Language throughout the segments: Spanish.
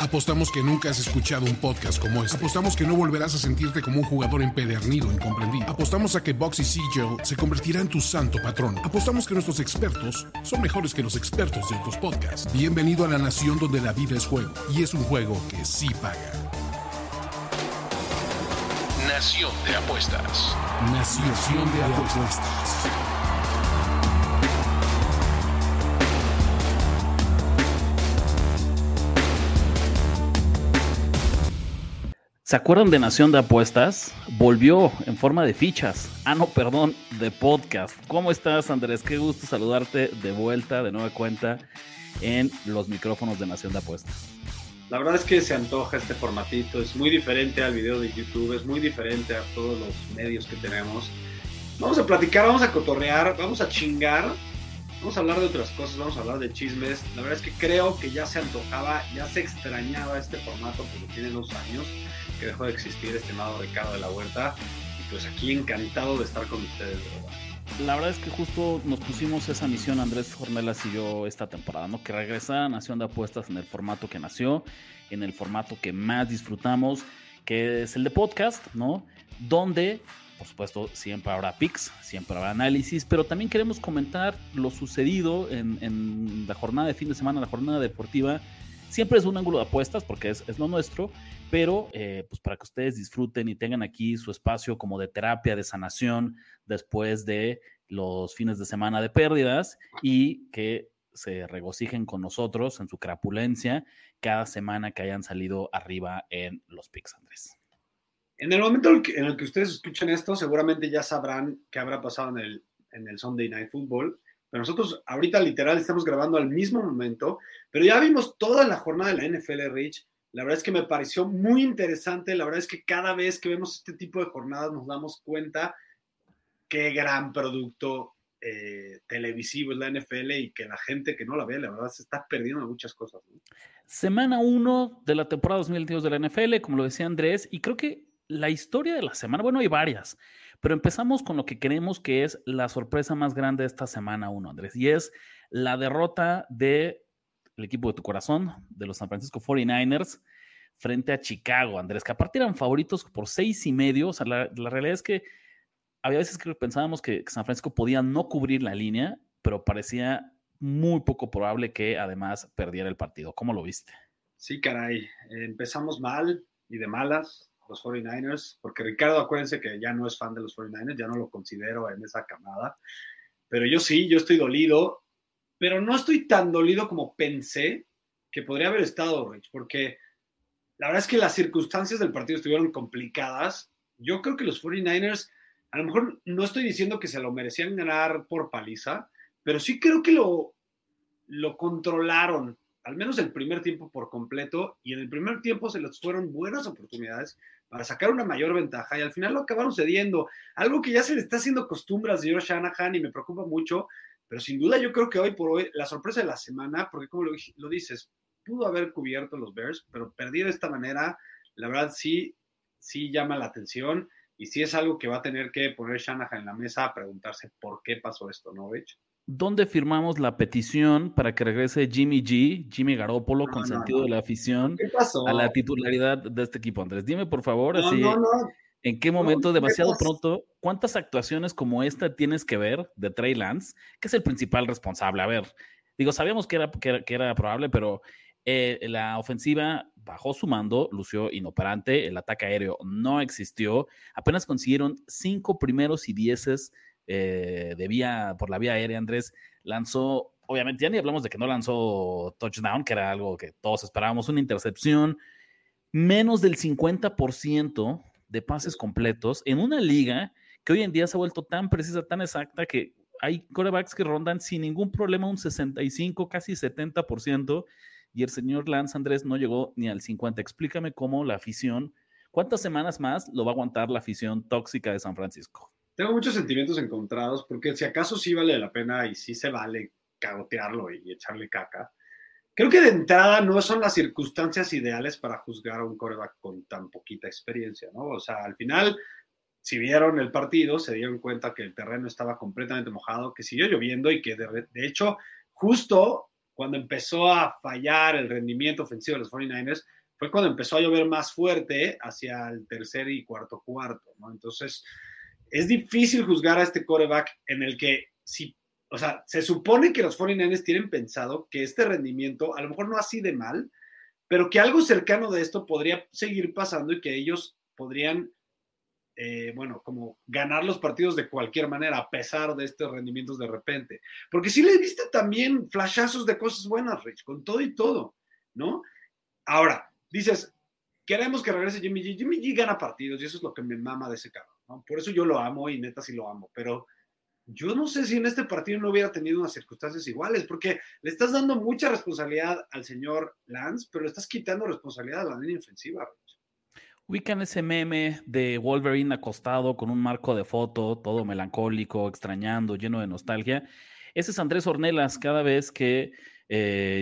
Apostamos que nunca has escuchado un podcast como este. Apostamos que no volverás a sentirte como un jugador empedernido, incomprendido. Apostamos a que Boxy Joe se convertirá en tu santo patrón. Apostamos que nuestros expertos son mejores que los expertos de otros podcasts. Bienvenido a la nación donde la vida es juego. Y es un juego que sí paga. Nación de Apuestas. Nación de Apuestas. ¿Se acuerdan de Nación de Apuestas? Volvió en forma de fichas. De podcast. ¿Cómo estás, Andrés? Qué gusto saludarte de vuelta, de nueva cuenta, en los micrófonos de Nación de Apuestas. La verdad es que se antoja este formatito. Es muy diferente al video de YouTube, es muy diferente a todos los medios que tenemos. Vamos a platicar, vamos a cotorrear, vamos a chingar, vamos a hablar de otras cosas, vamos a hablar de chismes. La verdad es que creo que ya se antojaba, ya se extrañaba este formato porque tiene 2 años que dejó de existir, estimado Ricardo de la Huerta. Y pues aquí encantado de estar con ustedes, de verdad. La verdad es que justo nos pusimos esa misión, Andrés Ornelas y yo, esta temporada, ¿no? Que regresa a Nación de Apuestas en el formato que nació, en el formato que más disfrutamos, que es el de podcast, ¿no? Donde, por supuesto, siempre habrá picks, siempre habrá análisis, pero también queremos comentar lo sucedido en la jornada de fin de semana, la jornada deportiva. Siempre es un ángulo de apuestas porque es lo nuestro, pero pues para que ustedes disfruten y tengan aquí su espacio como de terapia, de sanación, después de los fines de semana de pérdidas y que se regocijen con nosotros en su crapulencia cada semana que hayan salido arriba en los picks, Andrés. En el momento en el que ustedes escuchen esto, seguramente ya sabrán qué habrá pasado en el Sunday Night Football. Pero nosotros ahorita literal estamos grabando al mismo momento, pero ya vimos toda la jornada de la NFL, Rich. La verdad es que me pareció muy interesante. La verdad es que cada vez que vemos este tipo de jornadas nos damos cuenta qué gran producto televisivo es la NFL y que la gente que no la ve, la verdad, se está perdiendo muchas cosas, ¿no? Semana 1 de la temporada 2022 de la NFL, como lo decía Andrés, y creo que la historia de la semana, bueno, hay varias, pero empezamos con lo que creemos que es la sorpresa más grande de esta semana 1, Andrés, y es la derrota del equipo de tu corazón, de los San Francisco 49ers, frente a Chicago, Andrés, que aparte eran favoritos por 6.5, o sea, la realidad es que había veces que pensábamos que San Francisco podía no cubrir la línea, pero parecía muy poco probable que además perdiera el partido. ¿Cómo lo viste? Sí, caray, empezamos mal y de malas, los 49ers, porque Ricardo, acuérdense que ya no es fan de los 49ers, ya no lo considero en esa camada, pero yo sí, yo estoy dolido, pero no estoy tan dolido como pensé que podría haber estado, Rich, porque la verdad es que las circunstancias del partido estuvieron complicadas. Yo creo que los 49ers, a lo mejor no estoy diciendo que se lo merecían ganar por paliza, pero sí creo que lo controlaron, al menos el primer tiempo por completo, y en el primer tiempo se les fueron buenas oportunidades para sacar una mayor ventaja, y al final lo acabaron cediendo, algo que ya se le está haciendo costumbre a Josh Shanahan y me preocupa mucho, pero sin duda yo creo que hoy por hoy, la sorpresa de la semana, porque como lo dices, pudo haber cubierto los Bears, pero perder de esta manera, la verdad sí llama la atención, y sí es algo que va a tener que poner Shanahan en la mesa a preguntarse por qué pasó esto, ¿no, Rich? ¿Dónde firmamos la petición para que regrese Jimmy Garópolo, consentido de la afición, a la titularidad de este equipo, Andrés? Dime, por favor, ¿en qué momento, demasiado pronto, cuántas actuaciones como esta tienes que ver de Trey Lance, que es el principal responsable? A ver, digo, sabíamos que era probable, pero la ofensiva bajó su mando, lució inoperante, el ataque aéreo no existió, apenas consiguieron 5 primeros y 10 por la vía aérea, Andrés. Lanzó, obviamente ya ni hablamos de que no lanzó touchdown, que era algo que todos esperábamos, una intercepción, menos del 50% de pases completos en una liga que hoy en día se ha vuelto tan precisa, tan exacta, que hay quarterbacks que rondan sin ningún problema un 65, casi 70%, y el señor Lance, Andrés, no llegó ni al 50%. Explícame cómo la afición, ¿cuántas semanas más lo va a aguantar la afición tóxica de San Francisco? Tengo muchos sentimientos encontrados, porque si acaso sí vale la pena y sí se vale cagotearlo y echarle caca. Creo que de entrada no son las circunstancias ideales para juzgar a un quarterback con tan poquita experiencia, ¿no? O sea, al final, si vieron el partido, se dieron cuenta que el terreno estaba completamente mojado, que siguió lloviendo y que de hecho, justo cuando empezó a fallar el rendimiento ofensivo de los 49ers, fue cuando empezó a llover más fuerte hacia el tercer y cuarto cuarto, ¿no? Entonces, es difícil juzgar a este quarterback en el que, si, o sea, se supone que los 49ers tienen pensado que este rendimiento, a lo mejor no así de mal, pero que algo cercano de esto podría seguir pasando y que ellos podrían, como ganar los partidos de cualquier manera, a pesar de estos rendimientos de repente. Porque sí le viste también flashazos de cosas buenas, Rich, con todo y todo, ¿no? Ahora, dices, queremos que regrese Jimmy G. Jimmy G gana partidos y eso es lo que me mama de ese cabrón, ¿no? Por eso yo lo amo y neta sí lo amo, pero yo no sé si en este partido no hubiera tenido unas circunstancias iguales, porque le estás dando mucha responsabilidad al señor Lance, pero le estás quitando responsabilidad a la línea ofensiva. Ubican ese meme de Wolverine acostado con un marco de foto, todo melancólico, extrañando, lleno de nostalgia. Ese es Andrés Ornelas cada vez que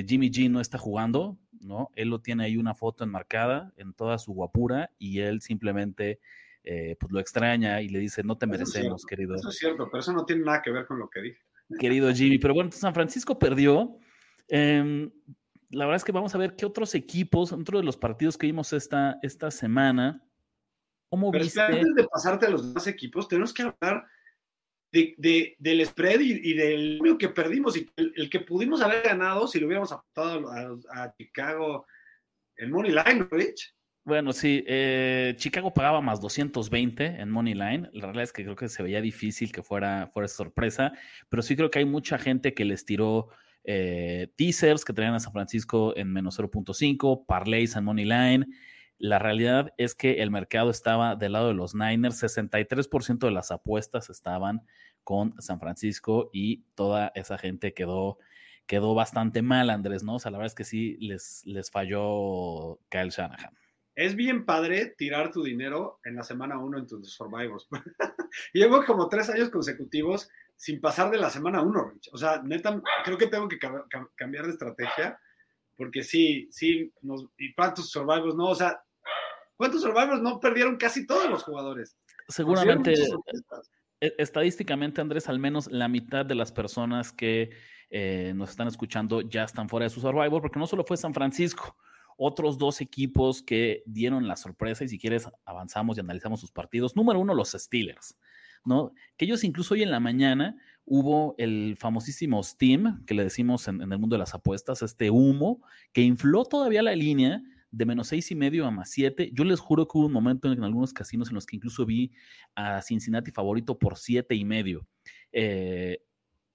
Jimmy G no está jugando, ¿no? Él lo tiene ahí una foto enmarcada en toda su guapura y él simplemente... lo extraña y le dice, no te merecemos, querido. Eso es cierto, pero eso no tiene nada que ver con lo que dije. Querido Jimmy, pero bueno, San Francisco perdió. La verdad es que vamos a ver qué otros equipos, dentro de los partidos que vimos esta semana, ¿cómo pero viste? Pero antes de pasarte a los demás equipos, tenemos que hablar del spread y del medio que perdimos, y el que pudimos haber ganado si lo hubiéramos apuntado a Chicago en Money Line, Rich. Bueno, sí, Chicago pagaba más 220 en Moneyline. La realidad es que creo que se veía difícil que fuera sorpresa, pero sí creo que hay mucha gente que les tiró teasers que traían a San Francisco en menos 0.5, parlays en Moneyline. La realidad es que el mercado estaba del lado de los Niners. 63% de las apuestas estaban con San Francisco y toda esa gente quedó bastante mal, Andrés, ¿no? O sea, la verdad es que sí les falló Kyle Shanahan. Es bien padre tirar tu dinero en la semana 1 en tus Survivors. Llevo como 3 años consecutivos sin pasar de la semana 1, Rich. O sea, neta, creo que tengo que cambiar de estrategia porque sí, y cuántos Survivors no, o sea, ¿cuántos Survivors no perdieron casi todos los jugadores? Seguramente, estadísticamente, Andrés, al menos la mitad de las personas que nos están escuchando ya están fuera de su Survivor, porque no solo fue San Francisco, otros 2 equipos que dieron la sorpresa, y si quieres avanzamos y analizamos sus partidos. Número 1, los Steelers, ¿no? Que ellos incluso hoy en la mañana hubo el famosísimo steam, que le decimos en el mundo de las apuestas, este humo, que infló todavía la línea de menos 6.5 a más 7. Yo les juro que hubo un momento en algunos casinos en los que incluso vi a Cincinnati favorito por 7.5.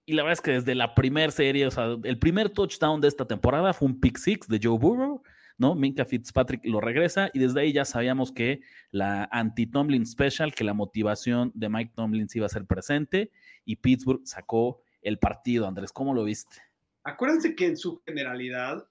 Y la verdad es que desde la primera serie, o sea, el primer touchdown de esta temporada fue un pick six de Joe Burrow, ¿no? Minka Fitzpatrick lo regresa y desde ahí ya sabíamos que la anti-Tomlin special, que la motivación de Mike Tomlin se iba a ser presente, y Pittsburgh sacó el partido. Andrés, ¿cómo lo viste? Acuérdense que en su generalidad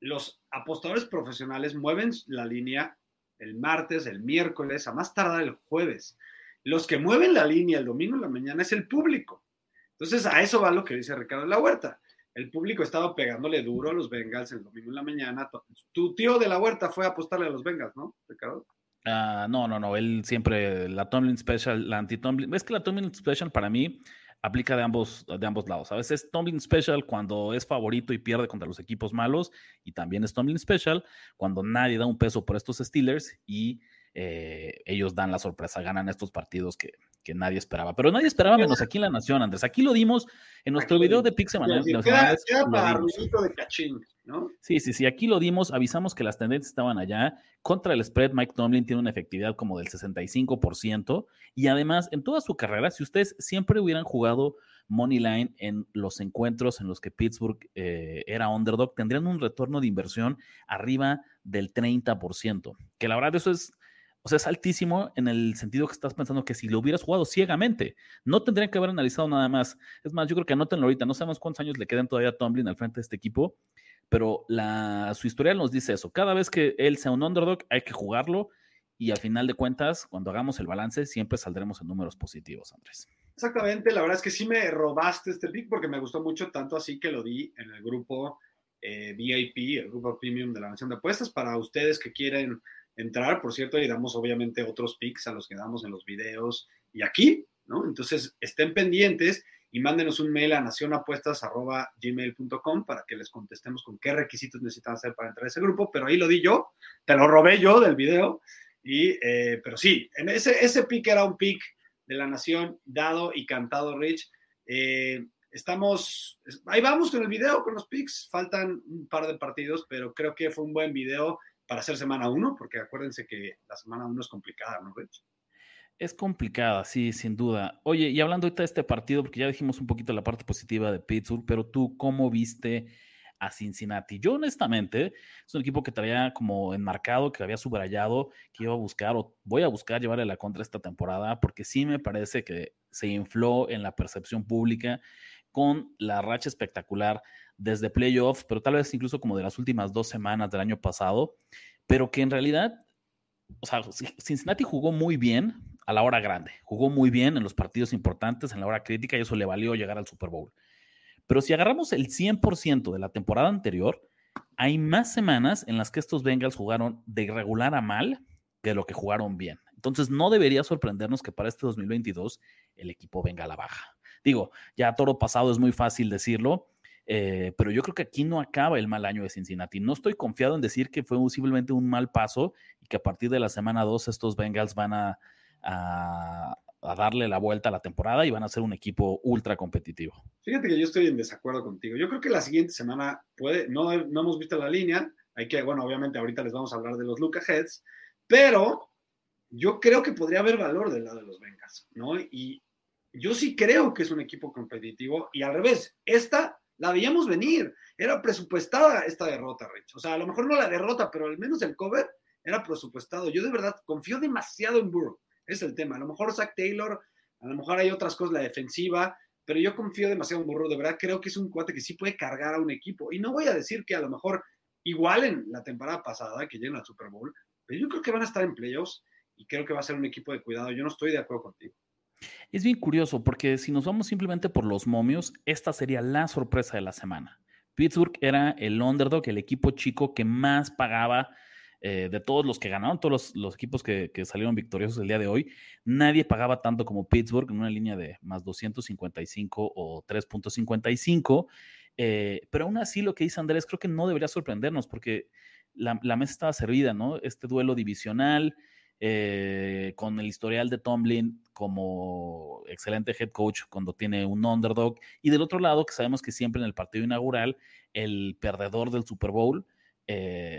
los apostadores profesionales mueven la línea el martes, el miércoles, a más tardar el jueves. Los que mueven la línea el domingo en la mañana es el público. Entonces a eso va lo que dice Ricardo de la Huerta. El público estaba pegándole duro a los Bengals el domingo en la mañana. Tu tío de la Huerta fue a apostarle a los Bengals, ¿no, Ricardo? No. Él siempre, la Tomlin Special, la anti-Tomlin. Es que la Tomlin Special para mí aplica de ambos lados. A veces es Tomlin Special cuando es favorito y pierde contra los equipos malos. Y también es Tomlin Special cuando nadie da un peso por estos Steelers y ellos dan la sorpresa, ganan estos partidos que nadie esperaba. Pero nadie esperaba menos aquí en La Nación, Andrés. Aquí lo dimos en nuestro video de Pick Semanal. Queda para ruidito de cachín, ¿no? Sí, aquí lo dimos. Avisamos que las tendencias estaban allá. Contra el spread, Mike Tomlin tiene una efectividad como del 65%. Y además, en toda su carrera, si ustedes siempre hubieran jugado Moneyline en los encuentros en los que Pittsburgh era underdog, tendrían un retorno de inversión arriba del 30%. Que la verdad, eso es... O sea, es altísimo en el sentido que estás pensando que si lo hubieras jugado ciegamente, no tendrían que haber analizado nada más. Es más, yo creo que anótenlo ahorita. No sabemos cuántos años le quedan todavía a Tomlin al frente de este equipo, pero su historial nos dice eso. Cada vez que él sea un underdog, hay que jugarlo y al final de cuentas, cuando hagamos el balance, siempre saldremos en números positivos, Andrés. Exactamente. La verdad es que sí me robaste este pick porque me gustó mucho, tanto así que lo di en el grupo VIP, el grupo Premium de la Nación de Apuestas, para ustedes que quieren entrar, por cierto, y damos obviamente otros picks a los que damos en los videos y aquí, ¿no? Entonces, estén pendientes y mándenos un mail a nacionapuestas@gmail.com para que les contestemos con qué requisitos necesitan hacer para entrar a ese grupo, pero ahí lo di yo, te lo robé yo del video, y pero sí, en ese pick era un pick de la Nación, dado y cantado, Rich. Estamos, ahí vamos con el video, con los picks, faltan un par de partidos, pero creo que fue un buen video para hacer semana 1, porque acuérdense que la semana 1 es complicada, ¿no, Rich? Es complicada, sí, sin duda. Oye, y hablando ahorita de este partido, porque ya dijimos un poquito la parte positiva de Pittsburgh, pero tú, ¿cómo viste a Cincinnati? Yo, honestamente, es un equipo que traía como enmarcado, que había subrayado, que iba a buscar o voy a buscar llevarle la contra esta temporada, porque sí me parece que se infló en la percepción pública con la racha espectacular desde playoffs, pero tal vez incluso como de las últimas 2 semanas del año pasado, pero que en realidad, o sea, Cincinnati jugó muy bien a la hora grande, jugó muy bien en los partidos importantes, en la hora crítica, y eso le valió llegar al Super Bowl. Pero si agarramos el 100% de la temporada anterior, hay más semanas en las que estos Bengals jugaron de irregular a mal que lo que jugaron bien. Entonces no debería sorprendernos que para este 2022 el equipo venga a la baja. Digo, ya a toro pasado es muy fácil decirlo, pero yo creo que aquí no acaba el mal año de Cincinnati. No estoy confiado en decir que fue posiblemente un mal paso y que a partir de la semana 2 estos Bengals van a darle la vuelta a la temporada y van a ser un equipo ultra competitivo. Fíjate que yo estoy en desacuerdo contigo. Yo creo que la siguiente semana puede, no hemos visto la línea, hay que, bueno, obviamente ahorita les vamos a hablar de los Luca Heads, pero yo creo que podría haber valor del lado de los Bengals, ¿no? Y yo sí creo que es un equipo competitivo, y al revés, esta la veíamos venir, era presupuestada esta derrota, Rich. O sea, a lo mejor no la derrota, pero al menos el cover era presupuestado. Yo de verdad confío demasiado en Burrow, es el tema. A lo mejor Zac Taylor, a lo mejor hay otras cosas, la defensiva, pero yo confío demasiado en Burrow. De verdad creo que es un cuate que sí puede cargar a un equipo. Y no voy a decir que a lo mejor igualen la temporada pasada, que lleguen al Super Bowl, pero yo creo que van a estar en playoffs y creo que va a ser un equipo de cuidado. Yo no estoy de acuerdo contigo. Es bien curioso, porque si nos vamos simplemente por los momios, esta sería la sorpresa de la semana. Pittsburgh era el underdog, el equipo chico que más pagaba de todos los que ganaron, todos los equipos que salieron victoriosos el día de hoy. Nadie pagaba tanto como Pittsburgh, en una línea de más 255 o 3.55. Pero aún así, lo que dice Andrés, creo que no debería sorprendernos, porque la mesa estaba servida, ¿no? Este duelo divisional, con el historial de Tomlin como excelente head coach cuando tiene un underdog, y del otro lado que sabemos que siempre en el partido inaugural el perdedor del Super Bowl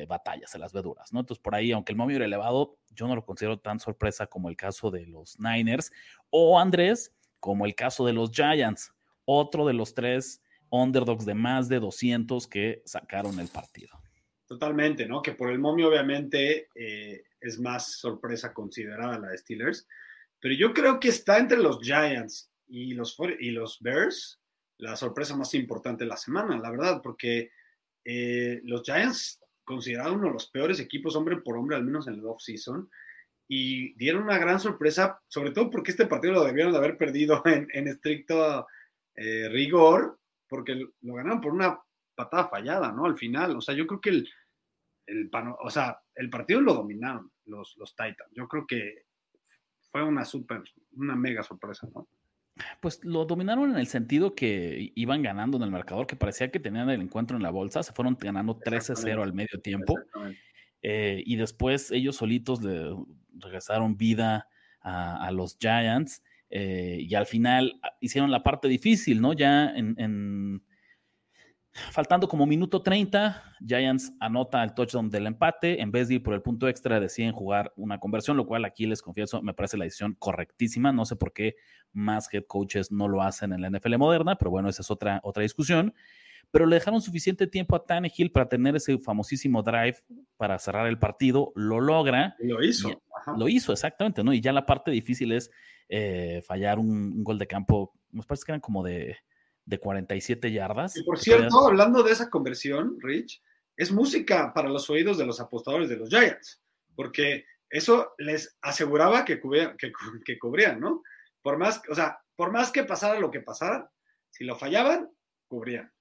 batalla, se las ve duras, ¿no? Entonces por ahí, aunque el momio era elevado, yo no lo considero tan sorpresa como el caso de los Niners, o Andrés, como el caso de los Giants, otro de los 3 underdogs de más de 200 que sacaron el partido. Totalmente, ¿no? Que por el momio obviamente es más sorpresa considerada la de Steelers, pero yo creo que está entre los Giants y los Bears la sorpresa más importante de la semana, la verdad, porque los Giants consideraron uno de los peores equipos hombre por hombre, al menos en el off-season, y dieron una gran sorpresa, sobre todo porque este partido lo debieron de haber perdido en estricto rigor, porque lo ganaron por una patada fallada, ¿no? Al final, o sea, yo creo que el partido lo dominaron los Titans. Yo creo que fue una mega sorpresa, ¿no? Pues lo dominaron en el sentido que iban ganando en el marcador, que parecía que tenían el encuentro en la bolsa, se fueron ganando 13-0 al medio tiempo, y después ellos solitos le regresaron vida a los Giants, y al final hicieron la parte difícil, ¿no? Ya faltando como minuto 30, Giants anota el touchdown del empate. En vez de ir por el punto extra, deciden jugar una conversión, lo cual aquí les confieso, me parece la decisión correctísima. No sé por qué más head coaches no lo hacen en la NFL moderna, pero bueno, esa es otra discusión. Pero le dejaron suficiente tiempo a Tannehill para tener ese famosísimo drive para cerrar el partido. Lo logra. Y lo hizo. Lo hizo, exactamente, ¿no? Y ya la parte difícil es fallar un gol de campo. Me parece que eran como de 47 yardas. Y por cierto, hablando de esa conversión, Rich, es música para los oídos de los apostadores de los Giants, porque eso les aseguraba que cubrían, ¿no? Por más que pasara lo que pasara, si lo fallaban, cubrían.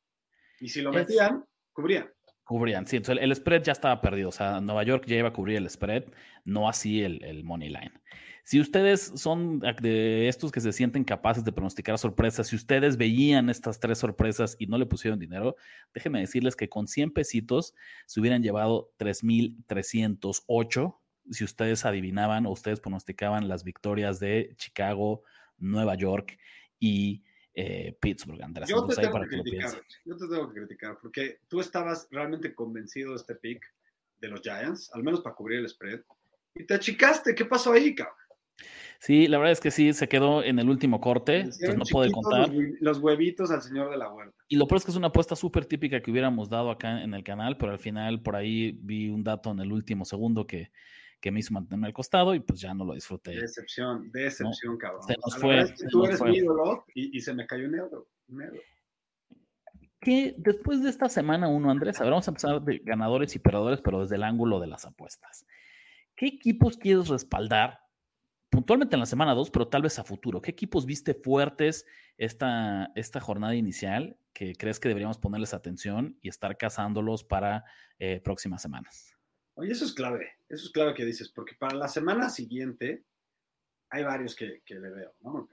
Y si lo metían, cubrían. Cubrían, sí. Entonces el spread ya estaba perdido. O sea, Nueva York ya iba a cubrir el spread, no así el money line. Si ustedes son de estos que se sienten capaces de pronosticar sorpresas, si ustedes veían estas tres sorpresas y no le pusieron dinero, déjenme decirles que con 100 pesitos se hubieran llevado 3,308 si ustedes adivinaban o ustedes pronosticaban las victorias de Chicago, Nueva York y Pittsburgh. Andrés, yo te tengo que criticar, porque tú estabas realmente convencido de este pick de los Giants, al menos para cubrir el spread, y te achicaste. ¿Qué pasó ahí, cabrón? Sí, la verdad es que sí, se quedó en el último corte, entonces no puede contar. Los huevitos al señor de la huerta. Y lo peor es que es una apuesta súper típica que hubiéramos dado acá en el canal, pero al final por ahí vi un dato en el último segundo que me hizo mantenerme al costado y pues ya no lo disfruté. Decepción, ¿no? Cabrón. Se nos fue. Tú eres mi ídolo y se me cayó un euro. Que después de esta semana uno, Andrés, a ver, vamos a empezar de ganadores y perdedores, pero desde el ángulo de las apuestas. ¿Qué equipos quieres respaldar puntualmente en la semana 2, pero tal vez a futuro? ¿Qué equipos viste fuertes esta jornada inicial que crees que deberíamos ponerles atención y estar cazándolos para próximas semanas? Oye, eso es clave que dices, porque para la semana siguiente hay varios que le veo, ¿no?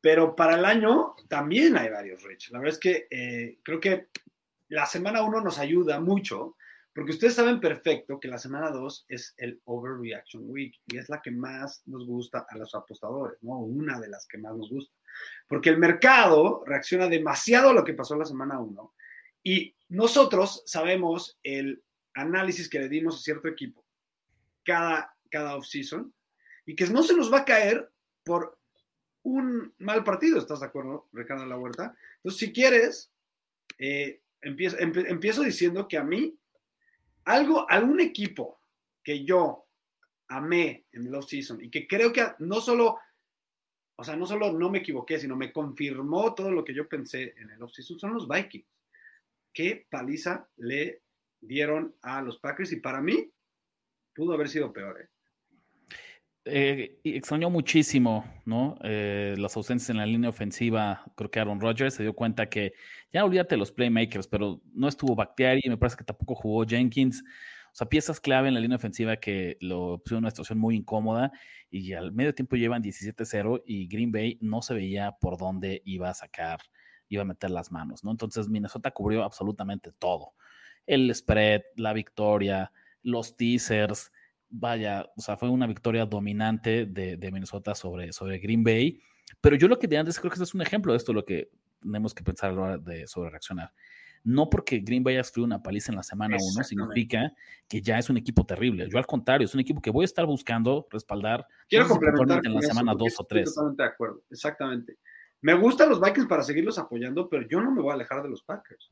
Pero para el año también hay varios, Rich. La verdad es que creo que la semana 1 nos ayuda mucho, porque ustedes saben perfecto que la semana 2 es el Overreaction Week y es la que más nos gusta a los apostadores, ¿no? Una de las que más nos gusta. Porque el mercado reacciona demasiado a lo que pasó la semana 1 y nosotros sabemos el análisis que le dimos a cierto equipo cada off-season y que no se nos va a caer por un mal partido. ¿Estás de acuerdo, Ricardo de la Huerta? Entonces, si quieres, empiezo diciendo que a mí algún equipo que yo amé en el off-season y que creo que no solo no me equivoqué, sino me confirmó todo lo que yo pensé en el off-season, son los Vikings. Qué paliza le dieron a los Packers y para mí pudo haber sido peor, ¿eh? Extrañó muchísimo, ¿no? Las ausencias en la línea ofensiva. Creo que Aaron Rodgers se dio cuenta que ya olvídate de los playmakers, pero no estuvo Bakhtiari y me parece que tampoco jugó Jenkins. O sea, piezas clave en la línea ofensiva que lo pusieron en una situación muy incómoda y al medio tiempo llevan 17-0 y Green Bay no se veía por dónde iba a meter las manos, ¿no? Entonces Minnesota cubrió absolutamente todo. El spread, la victoria, los teasers. Vaya, o sea, fue una victoria dominante de Minnesota sobre Green Bay. Pero yo lo que de antes creo que este es un ejemplo de esto, lo que tenemos que pensar a la hora de sobre reaccionar. No porque Green Bay haya sufrido una paliza en la semana 1 significa que ya es un equipo terrible. Yo al contrario, es un equipo que voy a estar buscando respaldar. Quiero complementar en la semana 2 o 3. Totalmente de acuerdo, exactamente. Me gustan los Vikings para seguirlos apoyando, pero yo no me voy a alejar de los Packers.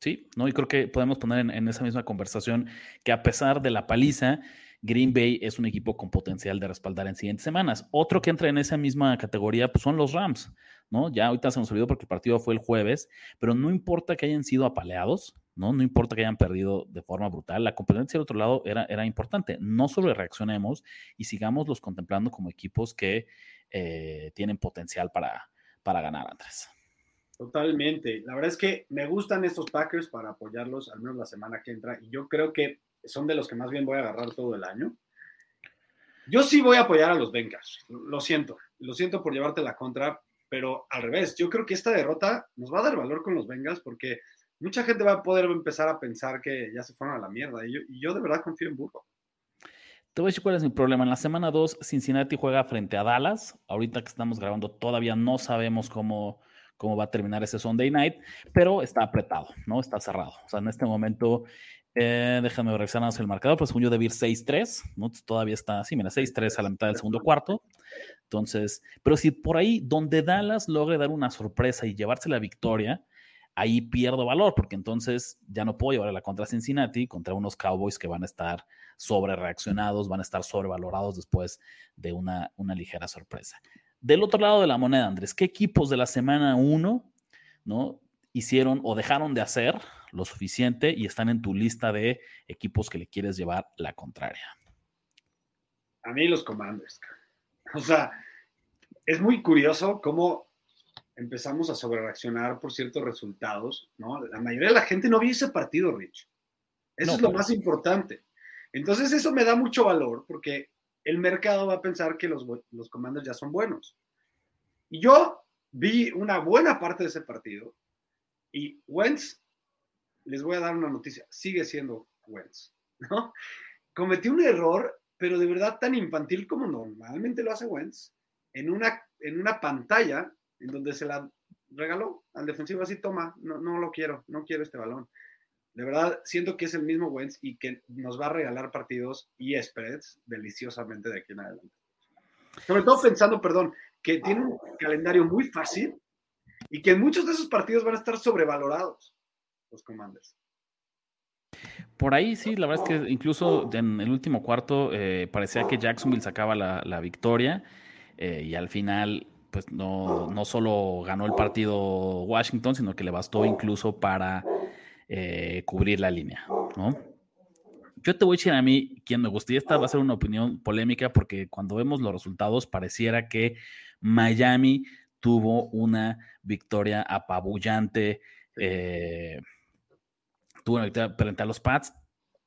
Sí, ¿no? Y creo que podemos poner en esa misma conversación que a pesar de la paliza, Green Bay es un equipo con potencial de respaldar en siguientes semanas. Otro que entra en esa misma categoría pues son los Rams, ¿no? Ya ahorita se nos olvidó porque el partido fue el jueves, pero no importa que hayan sido apaleados, ¿no? No importa que hayan perdido de forma brutal, la competencia del otro lado era importante. No sobre reaccionemos y sigámoslos contemplando como equipos que tienen potencial para ganar, Andrés. Totalmente. La verdad es que me gustan estos Packers para apoyarlos al menos la semana que entra y yo creo que son de los que más bien voy a agarrar todo el año. Yo sí voy a apoyar a los Bengals. Lo siento por llevarte la contra, pero al revés. Yo creo que esta derrota nos va a dar valor con los Bengals porque mucha gente va a poder empezar a pensar que ya se fueron a la mierda y yo de verdad confío en Burrow. Te voy a decir cuál es mi problema. En la semana 2, Cincinnati juega frente a Dallas. Ahorita que estamos grabando todavía no sabemos cómo va a terminar ese Sunday Night, pero está apretado, ¿no? Está cerrado. O sea, en este momento, déjame revisar nada más el marcador, pero según yo debe ir 6-3, ¿no? Todavía está así, mira, 6-3 a la mitad del segundo cuarto. Entonces, pero si por ahí donde Dallas logre dar una sorpresa y llevarse la victoria, ahí pierdo valor, porque entonces ya no puedo llevarla contra Cincinnati, contra unos Cowboys que van a estar sobre reaccionados, van a estar sobrevalorados después de una ligera sorpresa. Del otro lado de la moneda, Andrés, ¿qué equipos de la semana 1, ¿no?, hicieron o dejaron de hacer lo suficiente y están en tu lista de equipos que le quieres llevar la contraria? A mí los Commanders. O sea, es muy curioso cómo empezamos a sobrereaccionar por ciertos resultados, ¿no? La mayoría de la gente no vio ese partido, Rich. Eso es lo más importante. Entonces, eso me da mucho valor porque el mercado va a pensar que los Commanders ya son buenos. Y yo vi una buena parte de ese partido y Wentz, les voy a dar una noticia, sigue siendo Wentz, ¿no? Cometió un error, pero de verdad tan infantil como normalmente lo hace Wentz, en una pantalla en donde se la regaló al defensivo así, toma, no lo quiero, no quiero este balón. De verdad, siento que es el mismo Wentz y que nos va a regalar partidos y spreads deliciosamente de aquí en adelante. Sobre todo pensando, que tiene un calendario muy fácil y que en muchos de esos partidos van a estar sobrevalorados los Commanders. Por ahí sí, la verdad es que incluso en el último cuarto parecía que Jacksonville sacaba la victoria y al final pues no solo ganó el partido Washington, sino que le bastó incluso para cubrir la línea, ¿no? Yo te voy a decir a mí quien me gusta, y esta va a ser una opinión polémica porque cuando vemos los resultados pareciera que Miami tuvo una victoria apabullante tuvo una victoria frente a los Pats,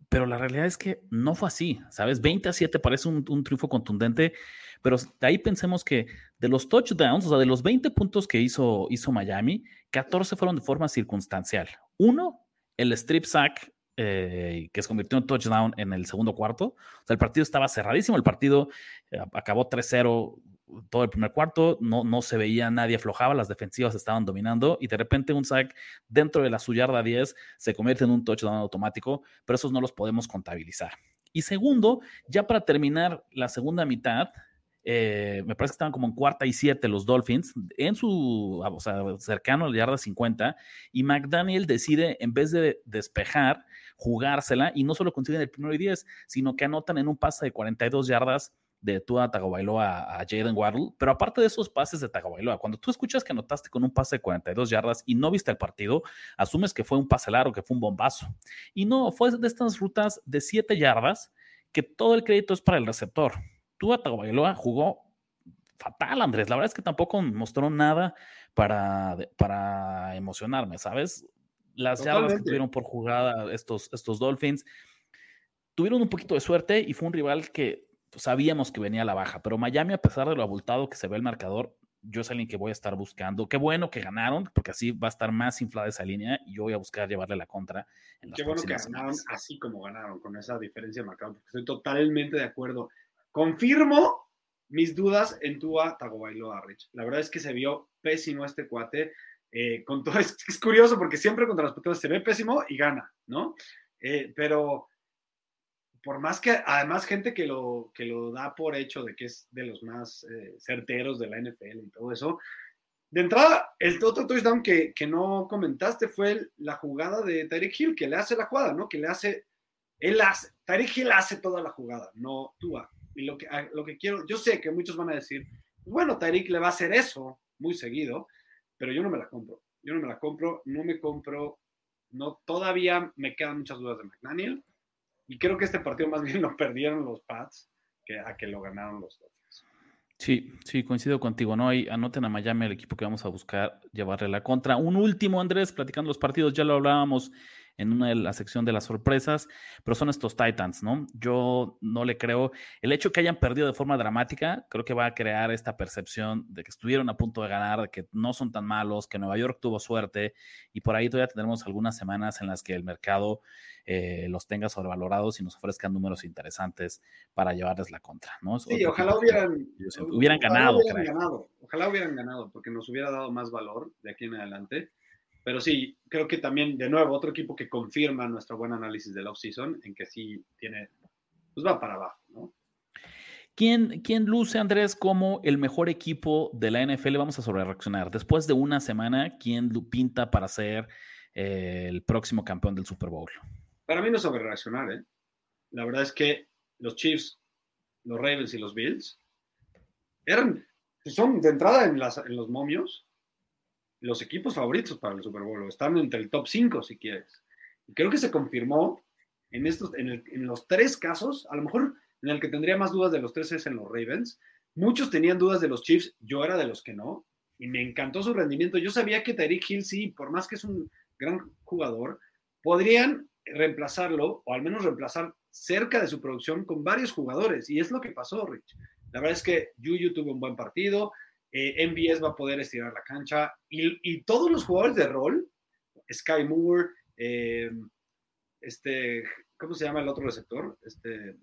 pero la realidad es que no fue así, ¿sabes? 20-7 parece un triunfo contundente, pero de ahí pensemos que de los touchdowns, o sea, de los 20 puntos que hizo Miami, 14 fueron de forma circunstancial. Uno, el strip sack que se convirtió en touchdown en el segundo cuarto. O sea, el partido estaba cerradísimo. El partido acabó 3-0 todo el primer cuarto. No se veía, nadie aflojaba. Las defensivas estaban dominando. Y de repente un sack dentro de la su yarda 10 se convierte en un touchdown automático. Pero esos no los podemos contabilizar. Y segundo, ya para terminar la segunda mitad, me parece que estaban como en 4ª y 7 los Dolphins, cercano a la yarda 50, y McDaniel decide, en vez de despejar, jugársela, y no solo consiguen el 1 y 10, sino que anotan en un pase de 42 yardas de Tua Tagovailoa a Jaden Waddle, pero aparte de esos pases de Tagovailoa, cuando tú escuchas que anotaste con un pase de 42 yardas y no viste el partido, asumes que fue un pase largo, que fue un bombazo, y no, fue de estas rutas de 7 yardas, que todo el crédito es para el receptor. Tua Tagovailoa jugó fatal, Andrés. La verdad es que tampoco mostró nada para emocionarme, ¿sabes? Las yardas que tuvieron por jugada estos Dolphins tuvieron un poquito de suerte y fue un rival que sabíamos que venía a la baja. Pero Miami, a pesar de lo abultado que se ve el marcador, yo es alguien que voy a estar buscando. Qué bueno que ganaron, porque así va a estar más inflada esa línea y yo voy a buscar llevarle la contra. Qué bueno que ganaron así como ganaron, con esa diferencia marcada, porque estoy totalmente de acuerdo. Confirmo mis dudas en Tua Tagovailoa, Rich. La verdad es que se vio pésimo este cuate. Es curioso porque siempre contra los pelotas se ve pésimo y gana, ¿no? Pero por más que, además, gente que lo da por hecho de que es de los más certeros de la NFL y todo eso. De entrada, el otro touchdown que no comentaste fue la jugada de Tyreek Hill, que le hace la jugada, ¿no? Tyreek Hill hace toda la jugada, no Tua. Y lo que quiero, yo sé que muchos van a decir, bueno, Tyreek le va a hacer eso muy seguido, pero yo no me la compro. No, todavía me quedan muchas dudas de McDaniel y creo que este partido más bien lo perdieron los Pats que lo ganaron los Dolphins. Sí, coincido contigo, ¿no? Ahí anoten a Miami, el equipo que vamos a buscar llevarle la contra. Un último, Andrés, platicando los partidos, ya lo hablábamos en una de la sección de las sorpresas, pero son estos Titans, ¿no? Yo no le creo. El hecho que hayan perdido de forma dramática, creo que va a crear esta percepción de que estuvieron a punto de ganar, de que no son tan malos, que Nueva York tuvo suerte, y por ahí todavía tendremos algunas semanas en las que el mercado los tenga sobrevalorados y nos ofrezcan números interesantes para llevarles la contra, ¿no? Sí, ojalá hubieran ganado, porque nos hubiera dado más valor de aquí en adelante. Pero sí, creo que también, de nuevo, otro equipo que confirma nuestro buen análisis del offseason, en que sí tiene, pues va para abajo, ¿no? ¿Quién luce, Andrés, como el mejor equipo de la NFL? Vamos a sobrereaccionar. Después de una semana, ¿quién pinta para ser el próximo campeón del Super Bowl? Para mí no es sobrereaccionar, ¿eh? La verdad es que los Chiefs, los Ravens y los Bills son de entrada en los momios los equipos favoritos para el Super Bowl, están entre el top 5 si quieres. Y creo que se confirmó en los tres casos, a lo mejor en el que tendría más dudas de los tres es en los Ravens. Muchos tenían dudas de los Chiefs, yo era de los que no, y me encantó su rendimiento. Yo sabía que Tyreek Hill, sí, por más que es un gran jugador, podrían reemplazarlo, o al menos reemplazar cerca de su producción con varios jugadores, y es lo que pasó, Rich. La verdad es que Juju tuvo un buen partido, MVS va a poder estirar la cancha, y todos los jugadores de rol, Sky Moore, ¿cómo se llama el otro receptor?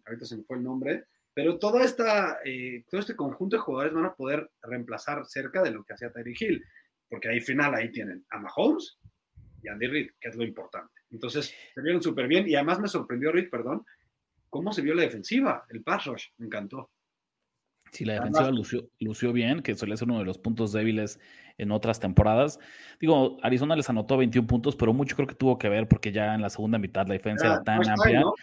Ahorita se me fue el nombre, pero todo este conjunto de jugadores van a poder reemplazar cerca de lo que hacía Tyreek Hill, porque ahí tienen a Mahomes y Andy Reid, que es lo importante. Entonces, se vieron súper bien, y además me sorprendió, Reid, perdón, cómo se vio la defensiva, el pass rush, me encantó. Sí, la defensiva lució bien, que suele ser uno de los puntos débiles en otras temporadas. Digo, Arizona les anotó 21 puntos, pero mucho creo que tuvo que ver porque ya en la segunda mitad la defensa era tan amplia. ¿No?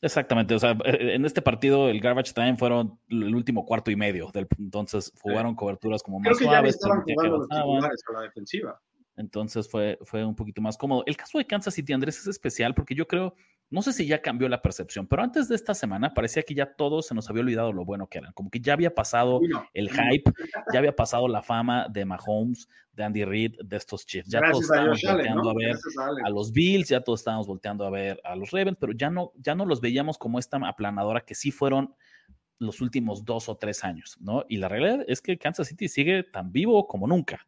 Exactamente, o sea, en este partido el garbage time fueron el último cuarto y medio, entonces jugaron coberturas como más suaves. Creo que ya estaban jugando los titulares con la defensiva. Entonces fue un poquito más cómodo. El caso de Kansas City, Andrés, es especial porque yo creo, no sé si ya cambió la percepción, pero antes de esta semana parecía que ya todos se nos había olvidado lo bueno que eran, como que ya había pasado el hype, ya había pasado la fama de Mahomes, de Andy Reid, de estos Chiefs, ya todos estábamos volteando a ver a los Bills, ya todos estábamos volteando a ver a los Ravens, pero ya no los veíamos como esta aplanadora que sí fueron los últimos 2 o 3 años, ¿no? Y la realidad es que Kansas City sigue tan vivo como nunca,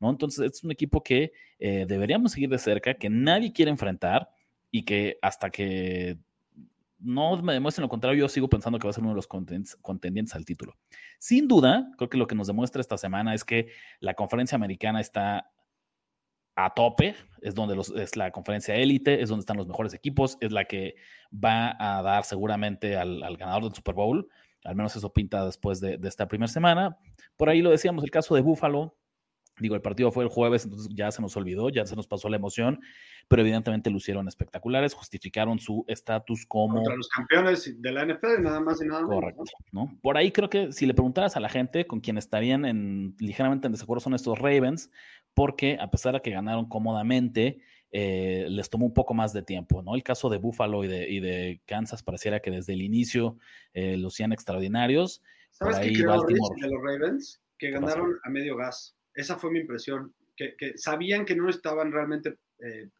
¿no? Entonces es un equipo que deberíamos seguir de cerca, que nadie quiere enfrentar y que hasta que no me demuestren lo contrario, yo sigo pensando que va a ser uno de los contendientes al título. Sin duda, creo que lo que nos demuestra esta semana es que la conferencia americana está a tope, es la conferencia élite, es donde están los mejores equipos, es la que va a dar seguramente al ganador del Super Bowl, al menos eso pinta después de esta primera semana. Por ahí lo decíamos, el caso de Buffalo. Digo, el partido fue el jueves, entonces ya se nos olvidó, ya se nos pasó la emoción, pero evidentemente lucieron espectaculares, justificaron su estatus como... Contra los campeones de la NFL, nada más y nada menos. Correcto, ¿no? Por ahí creo que si le preguntaras a la gente con quien estarían ligeramente en desacuerdo son estos Ravens, porque a pesar de que ganaron cómodamente, les tomó un poco más de tiempo, ¿no? El caso de Buffalo y de Kansas pareciera que desde el inicio lucían extraordinarios. ¿Sabes qué creo, Rich, de los Ravens? Que ganaron a medio gas. Esa fue mi impresión, que sabían que no estaban realmente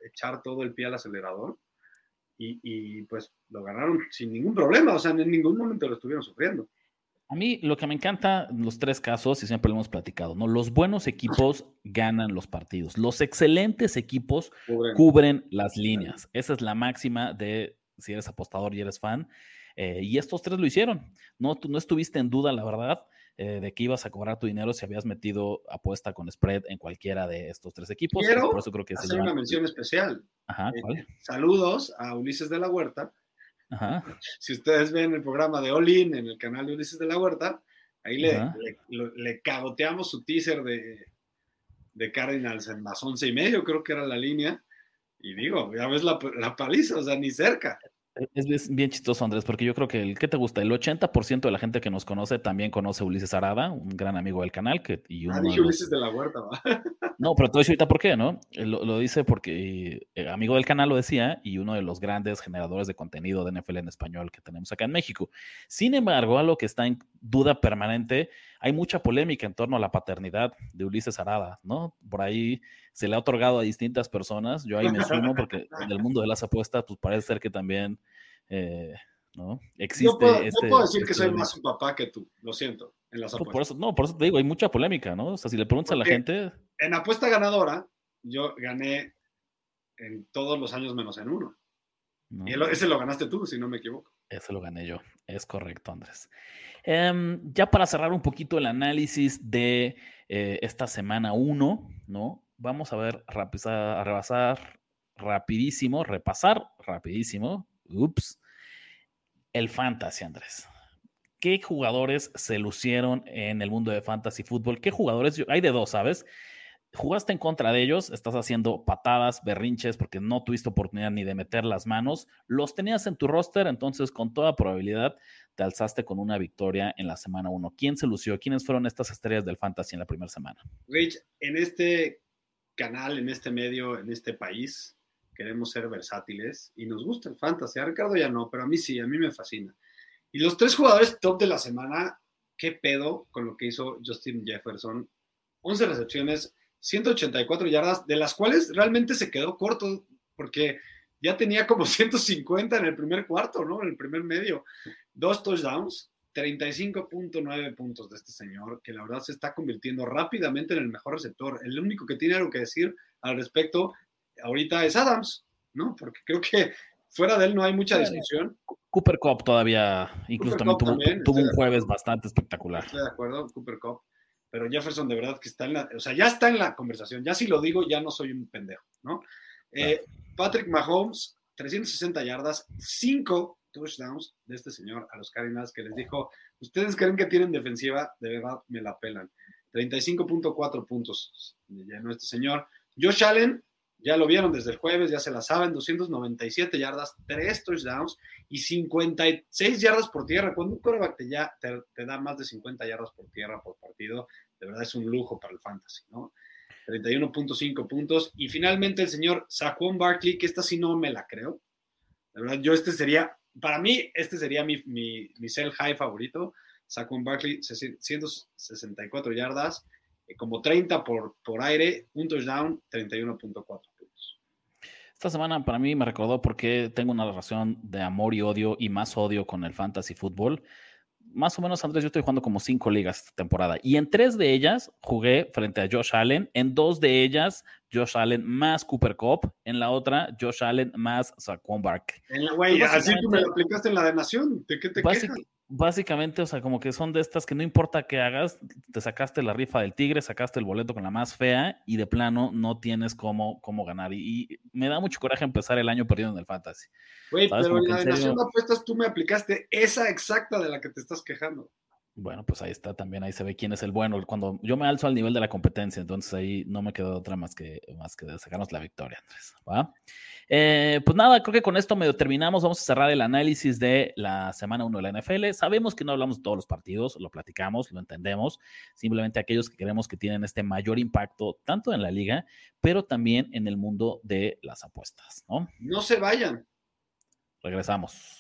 echar todo el pie al acelerador y pues lo ganaron sin ningún problema, o sea, en ningún momento lo estuvieron sufriendo. A mí lo que me encanta en los tres casos, y siempre lo hemos platicado, ¿no? Los buenos equipos ganan los partidos, los excelentes equipos cubren las líneas. Esa es la máxima de si eres apostador y eres fan, y estos tres lo hicieron. No, tú no estuviste en duda, la verdad, de que ibas a cobrar tu dinero si habías metido apuesta con spread en cualquiera de estos tres equipos. Quiero por eso creo que hacer una mención especial. Ajá, ¿cuál? Saludos a Ulises de la Huerta. Ajá. Si ustedes ven el programa de All In en el canal de Ulises de la Huerta, ahí le cagoteamos su teaser de Cardinals en más 11.5, creo que era la línea. Y digo, ya ves la paliza, o sea, ni cerca. Es bien chistoso, Andrés, porque yo creo que ¿qué te gusta? El 80% de la gente que nos conoce también conoce a Ulises Arada, un gran amigo del canal. Dije Ulises de la Huerta, ¿va? No, pero te voy a decir ahorita por qué, ¿no? Lo dice porque amigo del canal lo decía y uno de los grandes generadores de contenido de NFL en español que tenemos acá en México. Sin embargo, a lo que está en duda permanente, hay mucha polémica en torno a la paternidad de Ulises Arada, ¿no? Por ahí se le ha otorgado a distintas personas. Yo ahí me sumo porque en el mundo de las apuestas, pues parece ser que también, ¿no? Existe. Yo puedo decir que soy más un papá que tú, lo siento, en las apuestas. Por eso te digo, hay mucha polémica, ¿no? O sea, si le preguntas porque a la gente. En apuesta ganadora, yo gané en todos los años menos en uno. No. Y ese lo ganaste tú, si no me equivoco. Ese lo gané yo, es correcto, Andrés. Ya para cerrar un poquito el análisis de esta semana 1, ¿no? Vamos a ver, repasar rapidísimo, el fantasy, Andrés. ¿Qué jugadores se lucieron en el mundo de fantasy fútbol? ¿Qué jugadores? Hay de dos, ¿sabes? Jugaste en contra de ellos, estás haciendo patadas, berrinches, porque no tuviste oportunidad ni de meter las manos, los tenías en tu roster, entonces con toda probabilidad te alzaste con una victoria en la semana 1. ¿Quién se lució? ¿Quiénes fueron estas estrellas del fantasy en la primera semana? Rich, en este canal, en este medio, en este país, queremos ser versátiles y nos gusta el fantasy. A Ricardo ya no, pero a mí sí, a mí me fascina. Y los tres jugadores top de la semana, qué pedo con lo que hizo Justin Jefferson. 11 recepciones, 184 yardas, de las cuales realmente se quedó corto, porque ya tenía como 150 en el primer cuarto, ¿no? En el primer medio. 2 touchdowns, 35.9 puntos de este señor, que la verdad se está convirtiendo rápidamente en el mejor receptor. El único que tiene algo que decir al respecto ahorita es Adams, ¿no? Porque creo que fuera de él no hay mucha discusión. Cooper Kupp todavía, incluso Cooper también tuvo un jueves bastante espectacular. Estoy de acuerdo, Cooper Kupp. Pero Jefferson, de verdad, que está en la... O sea, ya está en la conversación. Ya si lo digo, ya no soy un pendejo, ¿no? Claro. Patrick Mahomes, 360 yardas, 5 touchdowns de este señor a los Cardinals, que les dijo, ustedes creen que tienen defensiva, de verdad, me la pelan. 35.4 puntos de lleno este señor. Josh Allen, ya lo vieron desde el jueves, ya se la saben, 297 yardas, 3 touchdowns y 56 yardas por tierra. Cuando un quarterback te da más de 50 yardas por tierra por partido, de verdad es un lujo para el fantasy, ¿no? 31.5 puntos. Y finalmente el señor Saquon Barkley, que esta sí no me la creo. La verdad, yo para mí, este sería mi sell high favorito. Saquon Barkley, 164 yardas, como 30 por aire, un touchdown, 31.4 puntos. Esta semana para mí me recordó porque tengo una relación de amor y odio, y más odio con el fantasy fútbol. Más o menos, Andrés, yo estoy jugando como 5 ligas esta temporada, y en 3 de ellas jugué frente a Josh Allen. En 2 de ellas, Josh Allen más Cooper Kupp. En la otra, Josh Allen más Saquon Barkley. Güey, así tú me lo aplicaste en la de Nación. ¿De qué te quejas? Básicamente, o sea, como que son de estas que no importa qué hagas, te sacaste la rifa del tigre, sacaste el boleto con la más fea y de plano no tienes cómo ganar. Y me da mucho coraje empezar el año perdiendo en el fantasy. Güey, pero en la Nación de Apuestas tú me aplicaste esa exacta de la que te estás quejando. Bueno, pues ahí está también, ahí se ve quién es el bueno. Cuando yo me alzo al nivel de la competencia, entonces ahí no me quedó otra más que sacarnos la victoria, Andrés, ¿va? Pues nada, creo que con esto medio terminamos. Vamos a cerrar el análisis de la semana 1 de la NFL. Sabemos que no hablamos de todos los partidos, lo platicamos, lo entendemos. Simplemente aquellos que creemos que tienen este mayor impacto, tanto en la liga, pero también en el mundo de las apuestas, ¿no? No se vayan. Regresamos.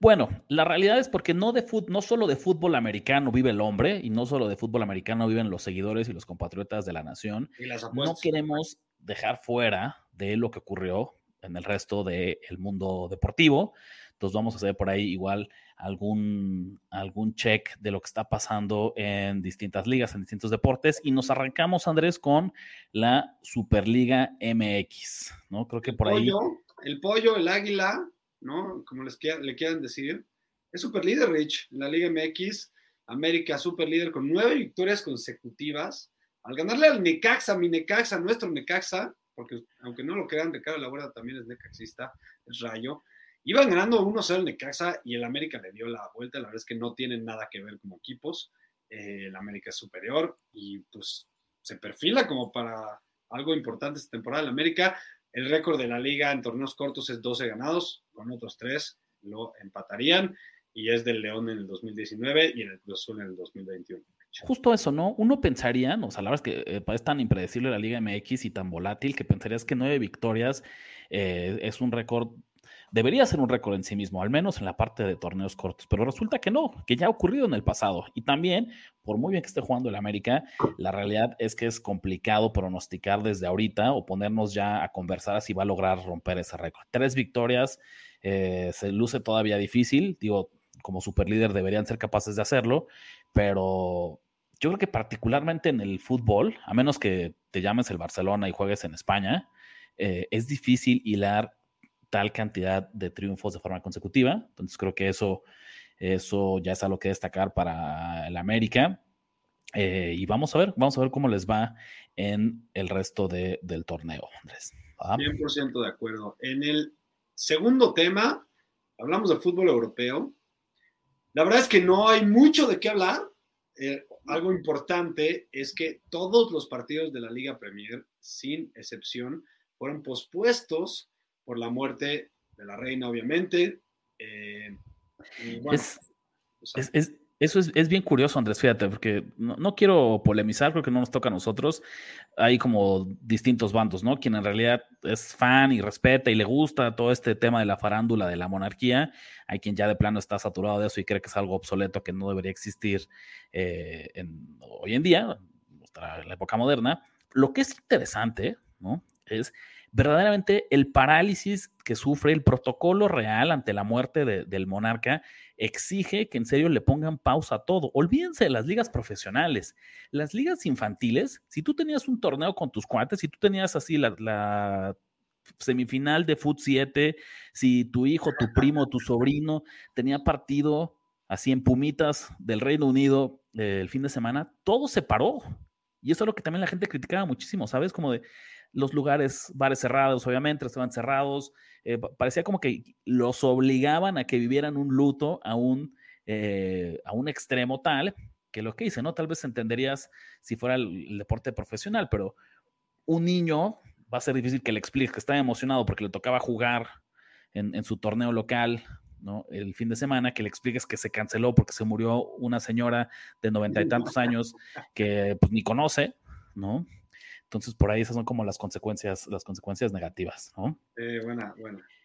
Bueno, la realidad es porque no solo de fútbol americano vive el hombre, y no solo de fútbol americano viven los seguidores y los compatriotas de la Nación. Y las apuestas. No queremos dejar fuera de lo que ocurrió en el resto del mundo deportivo. Entonces vamos a hacer por ahí igual algún check de lo que está pasando en distintas ligas, en distintos deportes. Y nos arrancamos, Andrés, con la Superliga MX, ¿no? Creo que por ahí... El pollo, el águila... ¿no? Como le quieran decir, es superlíder, Rich, en la Liga MX. América superlíder con 9 victorias consecutivas, al ganarle al Necaxa, mi Necaxa, nuestro Necaxa, porque aunque no lo crean, Ricardo de la Huerta también es necaxista, es Rayo. Iban ganando 1-0 el Necaxa y el América le dio la vuelta. La verdad es que no tienen nada que ver como equipos. El América es superior y pues se perfila como para algo importante esta temporada el América. El récord de la liga en torneos cortos es 12 ganados, con otros 3 lo empatarían, y es del León en el 2019 y el Cruz Azul en el 2021. Justo eso, ¿no? Uno pensaría, o sea, la verdad es que es tan impredecible la Liga MX y tan volátil que pensarías que 9 victorias es un récord, debería ser un récord en sí mismo, al menos en la parte de torneos cortos, pero resulta que no, que ya ha ocurrido en el pasado. Y también, por muy bien que esté jugando el América, la realidad es que es complicado pronosticar desde ahorita o ponernos ya a conversar si va a lograr romper ese récord. 3 victorias, se luce todavía difícil, digo, como superlíder deberían ser capaces de hacerlo, pero... Yo creo que particularmente en el fútbol, a menos que te llames el Barcelona y juegues en España, es difícil hilar tal cantidad de triunfos de forma consecutiva. Entonces creo que eso ya es algo que destacar para el América. Y vamos a ver cómo les va en el resto del torneo, Andrés. ¿Va? 100% de acuerdo. En el segundo tema, hablamos de fútbol europeo. La verdad es que no hay mucho de qué hablar. Algo importante es que todos los partidos de la Liga Premier, sin excepción, fueron pospuestos por la muerte de la reina, obviamente. Eso es bien curioso, Andrés, fíjate, porque no quiero polemizar, creo que no nos toca a nosotros. Hay como distintos bandos, ¿no? Quien en realidad es fan y respeta y le gusta todo este tema de la farándula, de la monarquía. Hay quien ya de plano está saturado de eso y cree que es algo obsoleto, que no debería existir hoy en día, en la época moderna. Lo que es interesante... ¿no? Es verdaderamente el parálisis que sufre el protocolo real ante la muerte del monarca. Exige que en serio le pongan pausa a todo. Olvídense de las ligas profesionales. Las ligas infantiles, si tú tenías un torneo con tus cuates, si tú tenías así la semifinal de Fut 7, si tu hijo, tu primo, tu sobrino tenía partido así en Pumitas del Reino Unido el fin de semana, todo se paró. Y eso es lo que también la gente criticaba muchísimo, ¿sabes? Como de los lugares, bares cerrados, obviamente, restaurantes cerrados. Parecía como que los obligaban a que vivieran un luto a un extremo tal que lo que hice, ¿no? Tal vez entenderías si fuera el deporte profesional, pero un niño va a ser difícil que le expliques que está emocionado porque le tocaba jugar en su torneo local, ¿no? El fin de semana, que le expliques que se canceló porque se murió una señora de 90 y tantos años que pues, ni conoce, ¿no? Entonces, por ahí esas son como las consecuencias negativas, ¿no? Buena,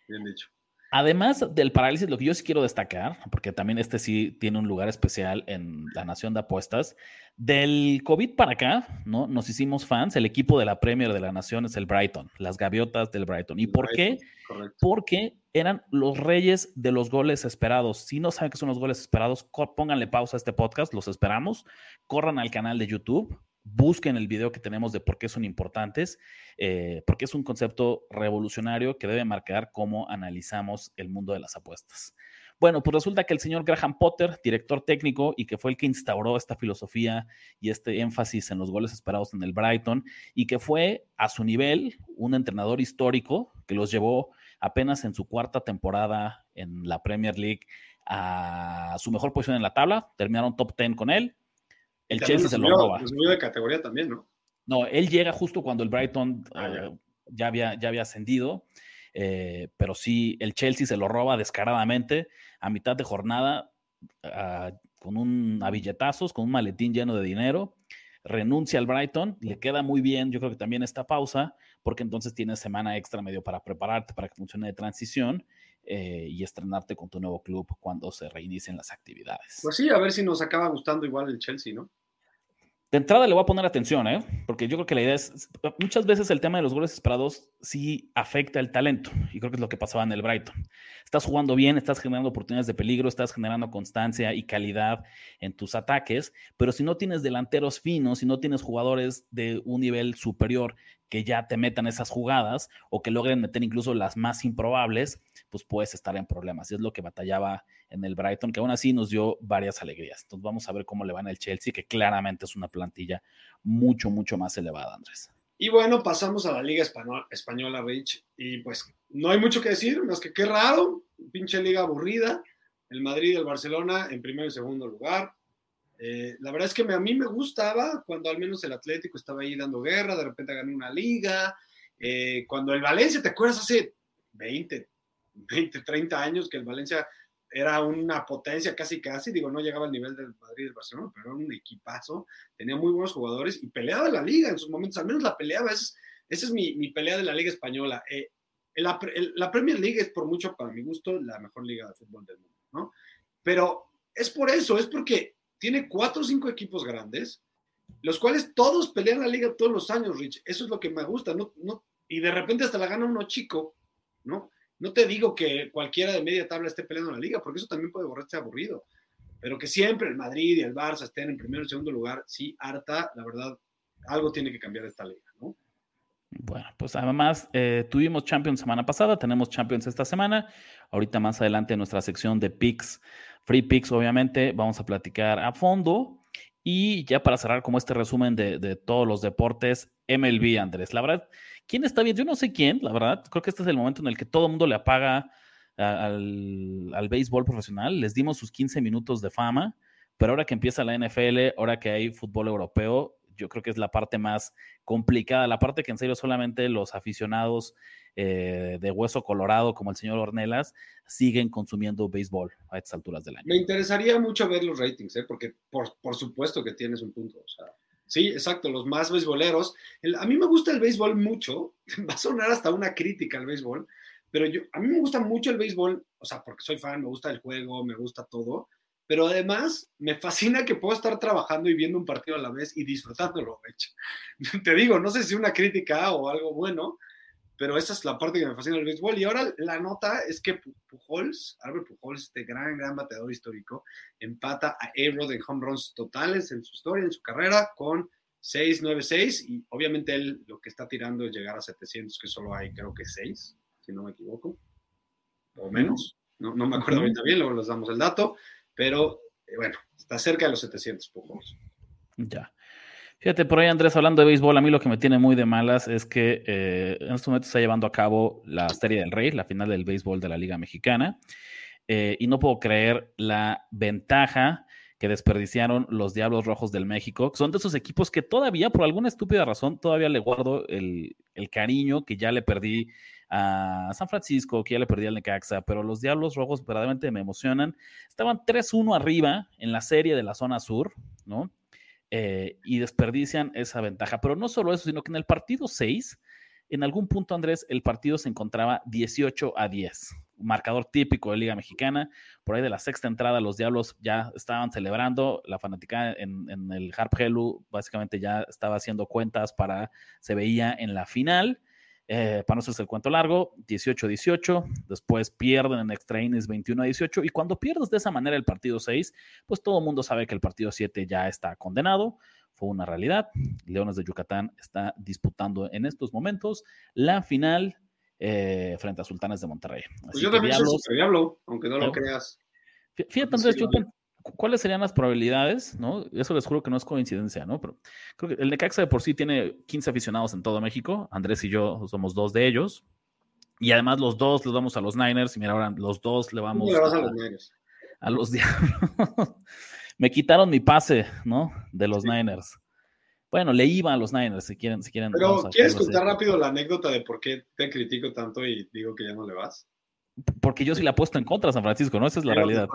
bien dicho. Además del parálisis, lo que yo sí quiero destacar, porque también este sí tiene un lugar especial en la Nación de Apuestas, del COVID para acá, ¿no? Nos hicimos fans, el equipo de la Premier de la Nación es el Brighton, las gaviotas del Brighton. ¿Y por qué? Correcto. Porque eran los reyes de los goles esperados. Si no saben qué son los goles esperados, pónganle pausa a este podcast, los esperamos, corran al canal de YouTube, busquen el video que tenemos de por qué son importantes, porque es un concepto revolucionario que debe marcar cómo analizamos el mundo de las apuestas. Bueno, pues resulta que el señor Graham Potter, director técnico, y que fue el que instauró esta filosofía y este énfasis en los goles esperados en el Brighton, y que fue a su nivel un entrenador histórico que los llevó apenas en su cuarta temporada en la Premier League a su mejor posición en la tabla, terminaron top 10 con él. El Chelsea se lo roba. Subió de categoría también, ¿no? No, él llega justo cuando el Brighton ya había ascendido, pero sí, el Chelsea se lo roba descaradamente a mitad de jornada a billetazos, con un maletín lleno de dinero. Renuncia al Brighton, le queda muy bien, yo creo que también esta pausa, porque entonces tienes semana extra medio para prepararte, para que funcione de transición. Y estrenarte con tu nuevo club cuando se reinicien las actividades. Pues sí, a ver si nos acaba gustando igual el Chelsea, ¿no? De entrada le voy a poner atención, porque yo creo que la idea es, muchas veces el tema de los goles esperados sí afecta el talento, y creo que es lo que pasaba en el Brighton. Estás jugando bien, estás generando oportunidades de peligro, estás generando constancia y calidad en tus ataques, pero si no tienes delanteros finos, si no tienes jugadores de un nivel superior que ya te metan esas jugadas, o que logren meter incluso las más improbables, pues puedes estar en problemas. Y es lo que batallaba en el Brighton, que aún así nos dio varias alegrías. Entonces vamos a ver cómo le van al Chelsea, que claramente es una plantilla mucho, mucho más elevada, Andrés. Y bueno, pasamos a la Liga Española, Rich, y pues no hay mucho que decir, más que qué raro, pinche liga aburrida, el Madrid y el Barcelona en primero y segundo lugar. La verdad es que a mí me gustaba cuando al menos el Atlético estaba ahí dando guerra, de repente ganó una liga, cuando el Valencia, ¿te acuerdas? Hace 30 años que el Valencia era una potencia casi, digo, no llegaba al nivel del Madrid y del Barcelona, pero era un equipazo, tenía muy buenos jugadores y peleaba la liga en sus momentos, al menos la peleaba, esa es mi pelea de la Liga Española. La Premier League es por mucho, para mi gusto, la mejor liga de fútbol del mundo, ¿no? Pero es por eso, es porque tiene 4 o 5 equipos grandes, los cuales todos pelean la liga todos los años, Rich. Eso es lo que me gusta, no, y de repente hasta la gana uno chico, ¿no? No te digo que cualquiera de media tabla esté peleando la liga, porque eso también puede volverse aburrido, pero que siempre el Madrid y el Barça estén en primero y segundo lugar, sí, harta, la verdad, algo tiene que cambiar esta liga, ¿no? Bueno, pues además tuvimos Champions semana pasada, tenemos Champions esta semana, ahorita más adelante en nuestra sección de picks, free picks, obviamente, vamos a platicar a fondo, y ya para cerrar como este resumen de todos los deportes, MLB, Andrés, la verdad, ¿quién está bien? Yo no sé quién, la verdad, creo que este es el momento en el que todo el mundo le apaga al béisbol profesional, les dimos sus 15 minutos de fama, pero ahora que empieza la NFL, ahora que hay fútbol europeo, yo creo que es la parte más complicada, la parte que en serio solamente los aficionados de hueso colorado como el señor Ornelas siguen consumiendo béisbol a estas alturas del año. Me interesaría mucho ver los ratings, porque por supuesto que tienes un punto, o sea, sí, exacto, los más beisboleros. A mí me gusta el béisbol mucho, va a sonar hasta una crítica al béisbol, pero a mí me gusta mucho el béisbol, o sea, porque soy fan, me gusta el juego, me gusta todo, Pero además me fascina que puedo estar trabajando y viendo un partido a la vez y disfrutándolo, de hecho. Te digo, no sé si una crítica o algo bueno, pero esa es la parte que me fascina del béisbol. Y ahora la nota es que Pujols, Albert Pujols, este gran bateador histórico, empata a A-Rod en home runs totales en su historia, en su carrera, con 696, y obviamente él lo que está tirando es llegar a 700, que solo hay creo que 6, si no me equivoco, o menos, no me acuerdo bien, luego les damos el dato, pero bueno, está cerca de los 700 Pujols. Ya. Fíjate, por ahí Andrés, hablando de béisbol, a mí lo que me tiene muy de malas es que en este momento se está llevando a cabo la Serie del Rey, la final del béisbol de la Liga Mexicana, y no puedo creer la ventaja que desperdiciaron los Diablos Rojos del México, que son de esos equipos que todavía, por alguna estúpida razón, todavía le guardo el cariño que ya le perdí a San Francisco, que ya le perdí al Necaxa, pero los Diablos Rojos verdaderamente me emocionan. Estaban 3-1 arriba en la serie de la zona sur, ¿no? Y desperdician esa ventaja. Pero no solo eso, sino que en el partido 6, en algún punto, Andrés, el partido se encontraba 18-10. Marcador típico de Liga Mexicana. Por ahí de la sexta entrada, los Diablos ya estaban celebrando. La fanaticada en el Harp Helu básicamente ya estaba haciendo cuentas para... Se veía en la final. Para no hacerse el cuento largo, 18-18. Después pierden en extra innings 21-18. Y cuando pierdes de esa manera el partido 6, pues todo el mundo sabe que el partido 7 ya está condenado. Fue una realidad. Leones de Yucatán está disputando en estos momentos la final frente a Sultanes de Monterrey. Pues yo también soy super Diablo, aunque no lo creas. Fíjate, Andrés, ¿cuáles serían las probabilidades? ¿No? Eso les juro que no es coincidencia, ¿no? Pero creo que el Necaxa de por sí tiene 15 aficionados en todo México. Andrés y yo somos dos de ellos. Y además los dos les vamos a los Niners. Y mira, ahora los dos le vamos a los Diablos. Me quitaron mi pase, ¿no? De los Niners. Bueno, le iba a los Niners, si quieren. Pero, ¿quieres contar rápido la anécdota de por qué te critico tanto y digo que ya no le vas? Porque yo sí la apuesto en contra a San Francisco, ¿no? Esa es la realidad.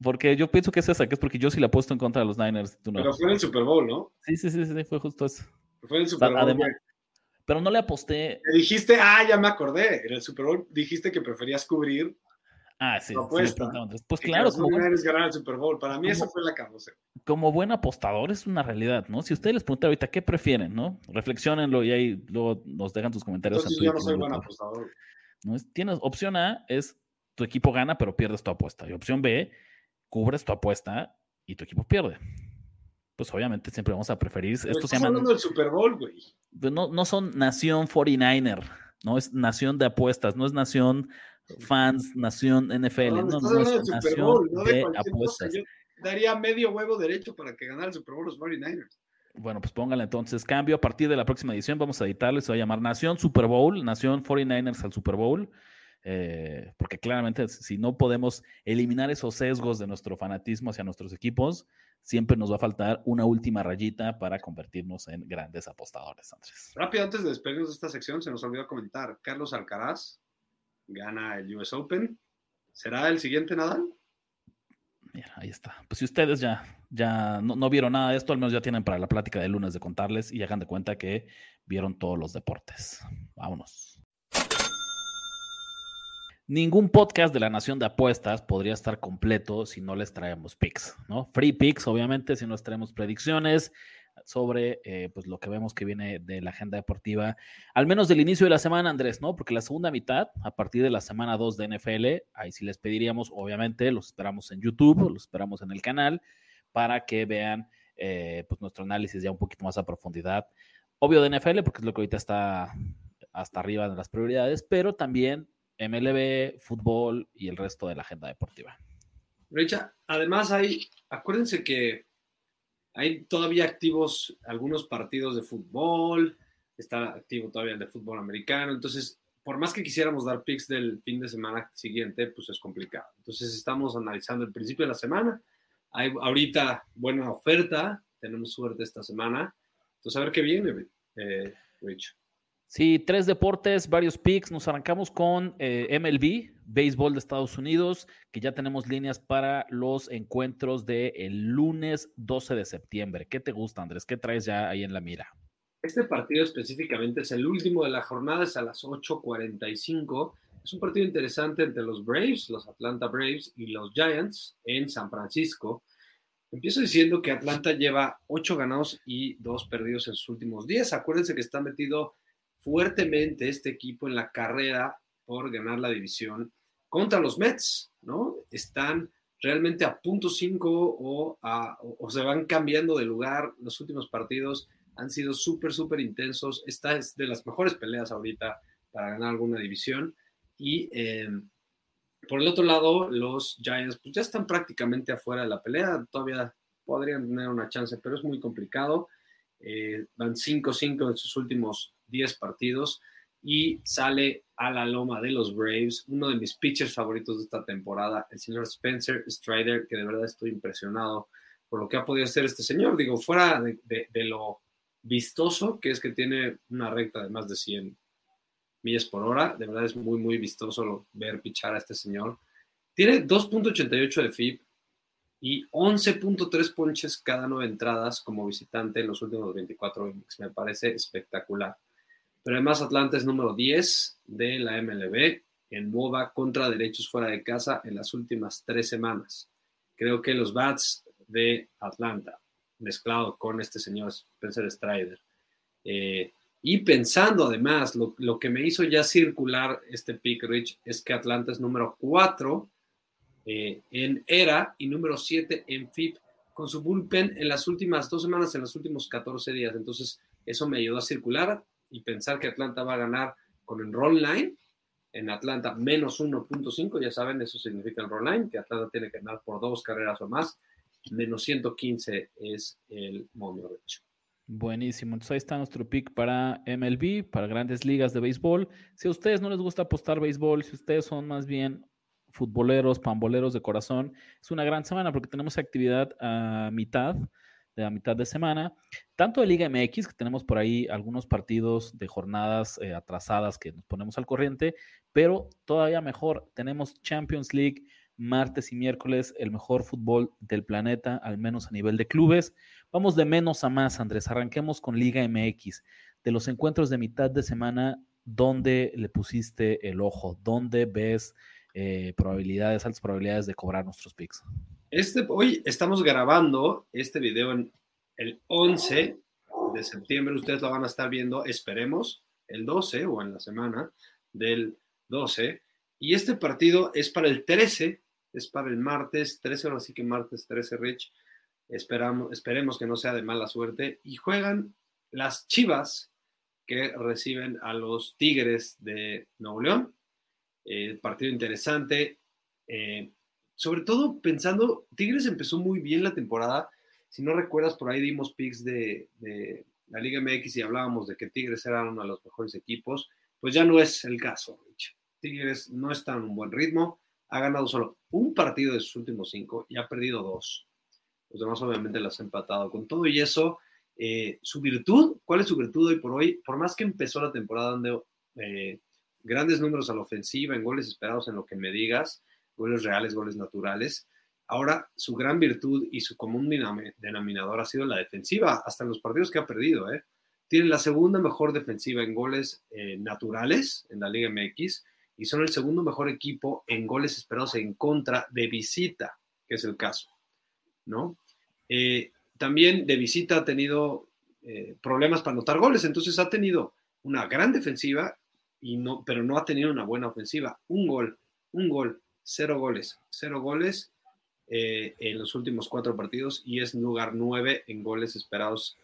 Porque yo pienso que es esa, que es porque yo sí la apuesto en contra de los Niners. Tú no. Pero fue en el Super Bowl, ¿no? Sí, fue justo eso. Fue en el Super Bowl. Además, pero no le aposté. Te dijiste, ya me acordé. En el Super Bowl dijiste que preferías cubrir. Sí, apuesta. Sí, pues claro, como ganar el Super Bowl. Para mí eso fue la cabeza. Como buen apostador es una realidad, ¿no? Si ustedes les preguntan ahorita qué prefieren, ¿no? Reflexiónenlo y ahí luego nos dejan tus comentarios. Entonces en Twitter, yo no soy buen apostador. ¿No? Tienes opción A, es tu equipo gana pero pierdes tu apuesta. Y opción B, cubres tu apuesta y tu equipo pierde. Pues obviamente siempre vamos a preferir. Pero esto se llama hablando del Super Bowl, güey. No son Nación 49er, no es Nación de Apuestas, no es Nación Fans, Nación NFL, no es Nación Bowl, no de Apuestas. Yo daría medio huevo derecho para que ganara el Super Bowl los 49ers. Bueno, pues póngale entonces cambio. A partir de la próxima edición vamos a editarlo y se va a llamar Nación Super Bowl, Nación 49ers al Super Bowl. Porque claramente si no podemos eliminar esos sesgos de nuestro fanatismo hacia nuestros equipos, siempre nos va a faltar una última rayita para convertirnos en grandes apostadores, Andrés. Rápido, antes de despedirnos de esta sección, se nos olvidó comentar, Carlos Alcaraz gana el US Open. ¿Será el siguiente Nadal? Mira, ahí está. Pues si ustedes ya no vieron nada de esto, al menos ya tienen para la plática de lunes de contarles y hagan de cuenta que vieron todos los deportes. Vámonos. Ningún podcast de la Nación de Apuestas podría estar completo si no les traemos picks, ¿no? Free picks, obviamente, si no les traemos predicciones sobre pues lo que vemos que viene de la agenda deportiva, al menos del inicio de la semana, Andrés, ¿no? Porque la segunda mitad, a partir de la semana 2 de NFL, ahí sí les pediríamos, obviamente, los esperamos en YouTube, los esperamos en el canal, para que vean pues nuestro análisis ya un poquito más a profundidad. Obvio de NFL, porque es lo que ahorita está hasta arriba de las prioridades, pero también MLB, fútbol y el resto de la agenda deportiva. Richa, además acuérdense que hay todavía activos algunos partidos de fútbol, está activo todavía el de fútbol americano, entonces por más que quisiéramos dar picks del fin de semana siguiente, pues es complicado. Entonces estamos analizando el principio de la semana, hay ahorita buena oferta, tenemos suerte esta semana, entonces a ver qué viene, Richa. Sí, 3 deportes, varios picks. Nos arrancamos con MLB, béisbol de Estados Unidos, que ya tenemos líneas para los encuentros del lunes 12 de septiembre. ¿Qué te gusta, Andrés? ¿Qué traes ya ahí en la mira? Este partido específicamente es el último de la jornada, es a las 8:45. Es un partido interesante entre los Braves, los Atlanta Braves y los Giants en San Francisco. Empiezo diciendo que Atlanta lleva 8 ganados y 2 perdidos en sus últimos 10. Acuérdense que está metido fuertemente este equipo en la carrera por ganar la división contra los Mets, ¿no? Están realmente a .5 o se van cambiando de lugar. Los últimos partidos han sido súper intensos. Esta es de las mejores peleas ahorita para ganar alguna división. Y por el otro lado, los Giants pues, ya están prácticamente afuera de la pelea. Todavía podrían tener una chance, pero es muy complicado. Van 5-5 de sus últimos 10 partidos y sale a la loma de los Braves, uno de mis pitchers favoritos de esta temporada, el señor Spencer Strider, que de verdad estoy impresionado por lo que ha podido hacer este señor. Digo, fuera de lo vistoso que es que tiene una recta de más de 100 millas por hora. De verdad es muy vistoso ver pichar a este señor. Tiene 2.88 de FIP y 11.3 ponches cada 9 entradas como visitante en los últimos 24 innings. Me parece espectacular. Pero además Atlanta es número 10 de la MLB en WOBA contra derechos fuera de casa en las últimas 3 semanas. Creo que los bats de Atlanta, mezclado con este señor Spencer Strider, y pensando además, lo que me hizo ya circular este pick, Rich, es que Atlanta es número 4 en ERA y número 7 en FIP con su bullpen en las últimas 2 semanas, en los últimos 14 días. Entonces, eso me ayudó a circular y pensar que Atlanta va a ganar con el run line. En Atlanta, menos 1.5, ya saben, eso significa el run line, que Atlanta tiene que ganar por 2 carreras o más. Menos 115 es el momio, Rich. Buenísimo, entonces ahí está nuestro pick para MLB, para grandes ligas de béisbol. Si a ustedes no les gusta apostar béisbol, si ustedes son más bien futboleros, pamboleros de corazón, es una gran semana porque tenemos actividad a mitad de semana, tanto de Liga MX, que tenemos por ahí algunos partidos de jornadas atrasadas que nos ponemos al corriente, pero todavía mejor, tenemos Champions League, martes y miércoles, el mejor fútbol del planeta, al menos a nivel de clubes. Vamos de menos a más, Andrés. Arranquemos con Liga MX. De los encuentros de mitad de semana, ¿dónde le pusiste el ojo? ¿Dónde ves altas probabilidades de cobrar nuestros picks? Hoy estamos grabando este video en el 11 de septiembre. Ustedes lo van a estar viendo, esperemos, el 12 o en la semana del 12. Y este partido es para el 13. Es para el martes 13, ahora sí que martes 13, Rich. Esperemos que no sea de mala suerte. Y juegan las Chivas que reciben a los Tigres de Nuevo León. Partido interesante. Sobre todo pensando, Tigres empezó muy bien la temporada. Si no recuerdas, por ahí dimos picks de la Liga MX y hablábamos de que Tigres era uno de los mejores equipos. Pues ya no es el caso, Rich. Tigres no está en un buen ritmo. Ha ganado solo un partido de sus últimos 5 y ha perdido 2. Los demás obviamente las ha empatado. Con todo y eso, ¿cuál es su virtud hoy por hoy? Por más que empezó la temporada dando grandes números a la ofensiva, en goles esperados, en lo que me digas, goles reales, goles naturales, ahora su gran virtud y su común denominador ha sido la defensiva, hasta en los partidos que ha perdido. Tienen la segunda mejor defensiva en goles naturales en la Liga MX y son el segundo mejor equipo en goles esperados en contra de visita, que es el caso, ¿no? También de visita ha tenido problemas para anotar goles, entonces ha tenido una gran defensiva, pero no ha tenido una buena ofensiva. Un gol, 0 goles en los últimos 4 partidos y es lugar 9 en goles esperados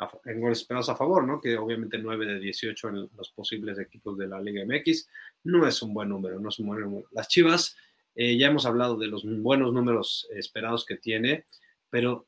a favor, ¿no? Que obviamente 9 de 18 en los posibles equipos de la Liga MX no es un buen número. Las Chivas, ya hemos hablado de los buenos números esperados que tiene, pero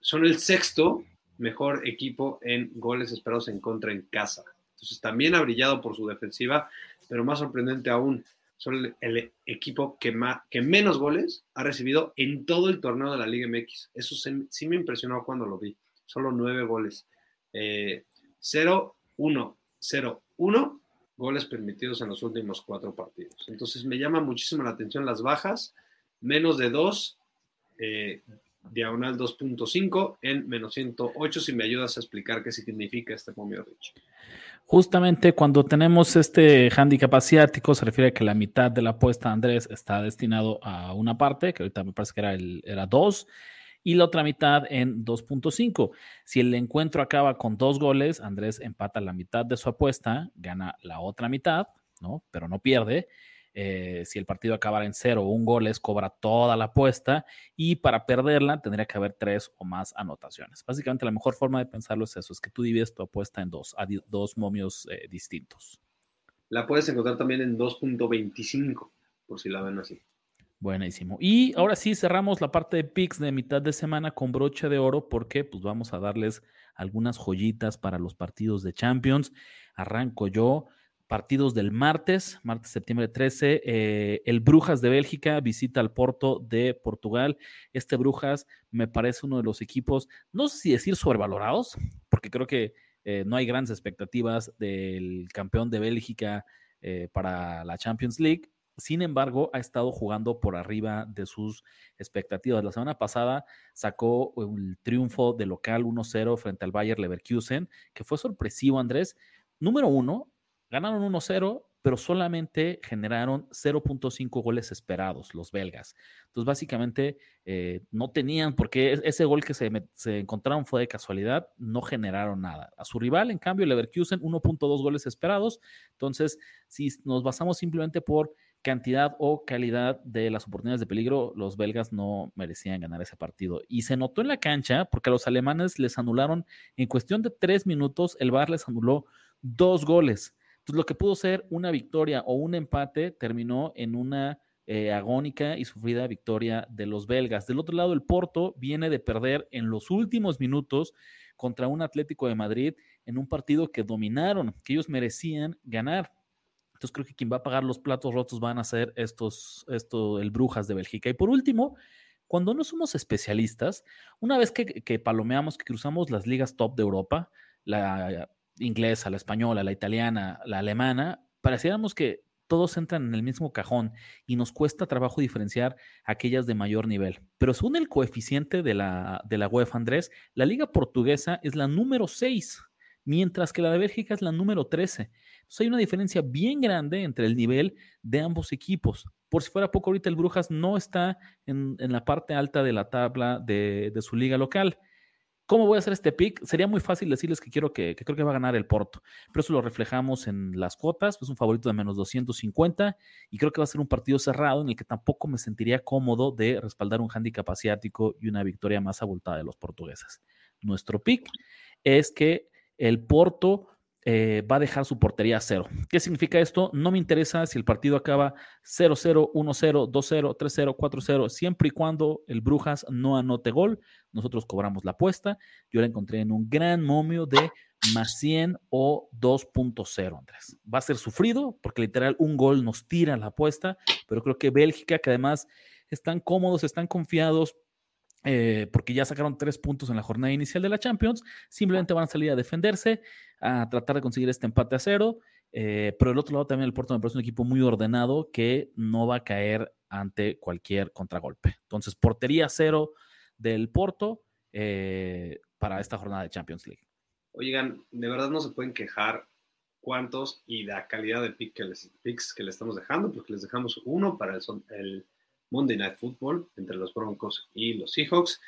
son el 6º mejor equipo en goles esperados en contra en casa. Entonces también ha brillado por su defensiva, pero más sorprendente aún, son el equipo que menos goles ha recibido en todo el torneo de la Liga MX. Eso sí me impresionó cuando lo vi. Solo 9 goles. 0-1 goles permitidos en los últimos 4 partidos. Entonces me llama muchísimo la atención las bajas, menos de 2 /2.5 en -108, si me ayudas a explicar qué significa este momio, Rich. Justamente cuando tenemos este handicap asiático, se refiere a que la mitad de la apuesta, Andrés, está destinado a una parte, que ahorita me parece que era 2, y la otra mitad en 2.5. Si el encuentro acaba con 2 goles, Andrés empata la mitad de su apuesta, gana la otra mitad, ¿no? Pero no pierde. Si el partido acabara en 0 o 1 goles, cobra toda la apuesta, y para perderla tendría que haber 3 o más anotaciones. Básicamente la mejor forma de pensarlo es eso, es que tú divides tu apuesta en 2 momios distintos. La puedes encontrar también en 2.25, por si la ven así. Buenísimo. Y ahora sí cerramos la parte de picks de mitad de semana con broche de oro, porque pues vamos a darles algunas joyitas para los partidos de Champions. Arranco yo. Partidos del martes, septiembre 13, el Brujas de Bélgica visita al Porto de Portugal. Este Brujas me parece uno de los equipos, no sé si decir sobrevalorados, porque creo que no hay grandes expectativas del campeón de Bélgica para la Champions League. Sin embargo, ha estado jugando por arriba de sus expectativas. La semana pasada sacó el triunfo de local 1-0 frente al Bayer Leverkusen, que fue sorpresivo, Andrés. Número uno, ganaron 1-0, pero solamente generaron 0.5 goles esperados los belgas. Entonces, básicamente, no tenían, porque ese gol que se encontraron fue de casualidad, no generaron nada. A su rival, en cambio, Leverkusen, 1.2 goles esperados. Entonces, si nos basamos simplemente por cantidad o calidad de las oportunidades de peligro, los belgas no merecían ganar ese partido. Y se notó en la cancha, porque a los alemanes les anularon, en cuestión de 3 minutos, el VAR les anuló 2 goles. Entonces, lo que pudo ser una victoria o un empate terminó en una agónica y sufrida victoria de los belgas. Del otro lado, el Porto viene de perder en los últimos minutos contra un Atlético de Madrid en un partido que dominaron, que ellos merecían ganar. Entonces, creo que quien va a pagar los platos rotos van a ser el Brujas de Bélgica. Y por último, cuando no somos especialistas, una vez que palomeamos, que cruzamos las ligas top de Europa, la inglesa, la española, la italiana, la alemana, pareciéramos que todos entran en el mismo cajón y nos cuesta trabajo diferenciar aquellas de mayor nivel. Pero según el coeficiente de la UEFA, Andrés, la liga portuguesa es la número 6, mientras que la de Bélgica es la número 13. Entonces hay una diferencia bien grande entre el nivel de ambos equipos. Por si fuera poco, ahorita el Brujas no está en la parte alta de la tabla de su liga local. ¿Cómo voy a hacer este pick? Sería muy fácil decirles que creo que va a ganar el Porto, pero eso lo reflejamos en las cuotas, pues un favorito de -250, y creo que va a ser un partido cerrado en el que tampoco me sentiría cómodo de respaldar un hándicap asiático y una victoria más abultada de los portugueses. Nuestro pick es que el Porto va a dejar su portería a 0. ¿Qué significa esto? No me interesa si el partido acaba 0-0, 1-0, 2-0, 3-0, 4-0, siempre y cuando el Brujas no anote gol, nosotros cobramos la apuesta. Yo la encontré en un gran momio de +100 o 2.0, Andrés. Va a ser sufrido porque literal un gol nos tira la apuesta, pero creo que Bélgica, que además están cómodos, están confiados, porque ya sacaron 3 puntos en la jornada inicial de la Champions, simplemente van a salir a defenderse, a tratar de conseguir este empate a 0, pero del otro lado también el Porto me parece un equipo muy ordenado que no va a caer ante cualquier contragolpe. Entonces, portería 0 del Porto para esta jornada de Champions League. Oigan, de verdad no se pueden quejar cuántos y la calidad de picks que le estamos dejando, porque les dejamos uno para el Monday Night Football, entre los Broncos y los Seahawks,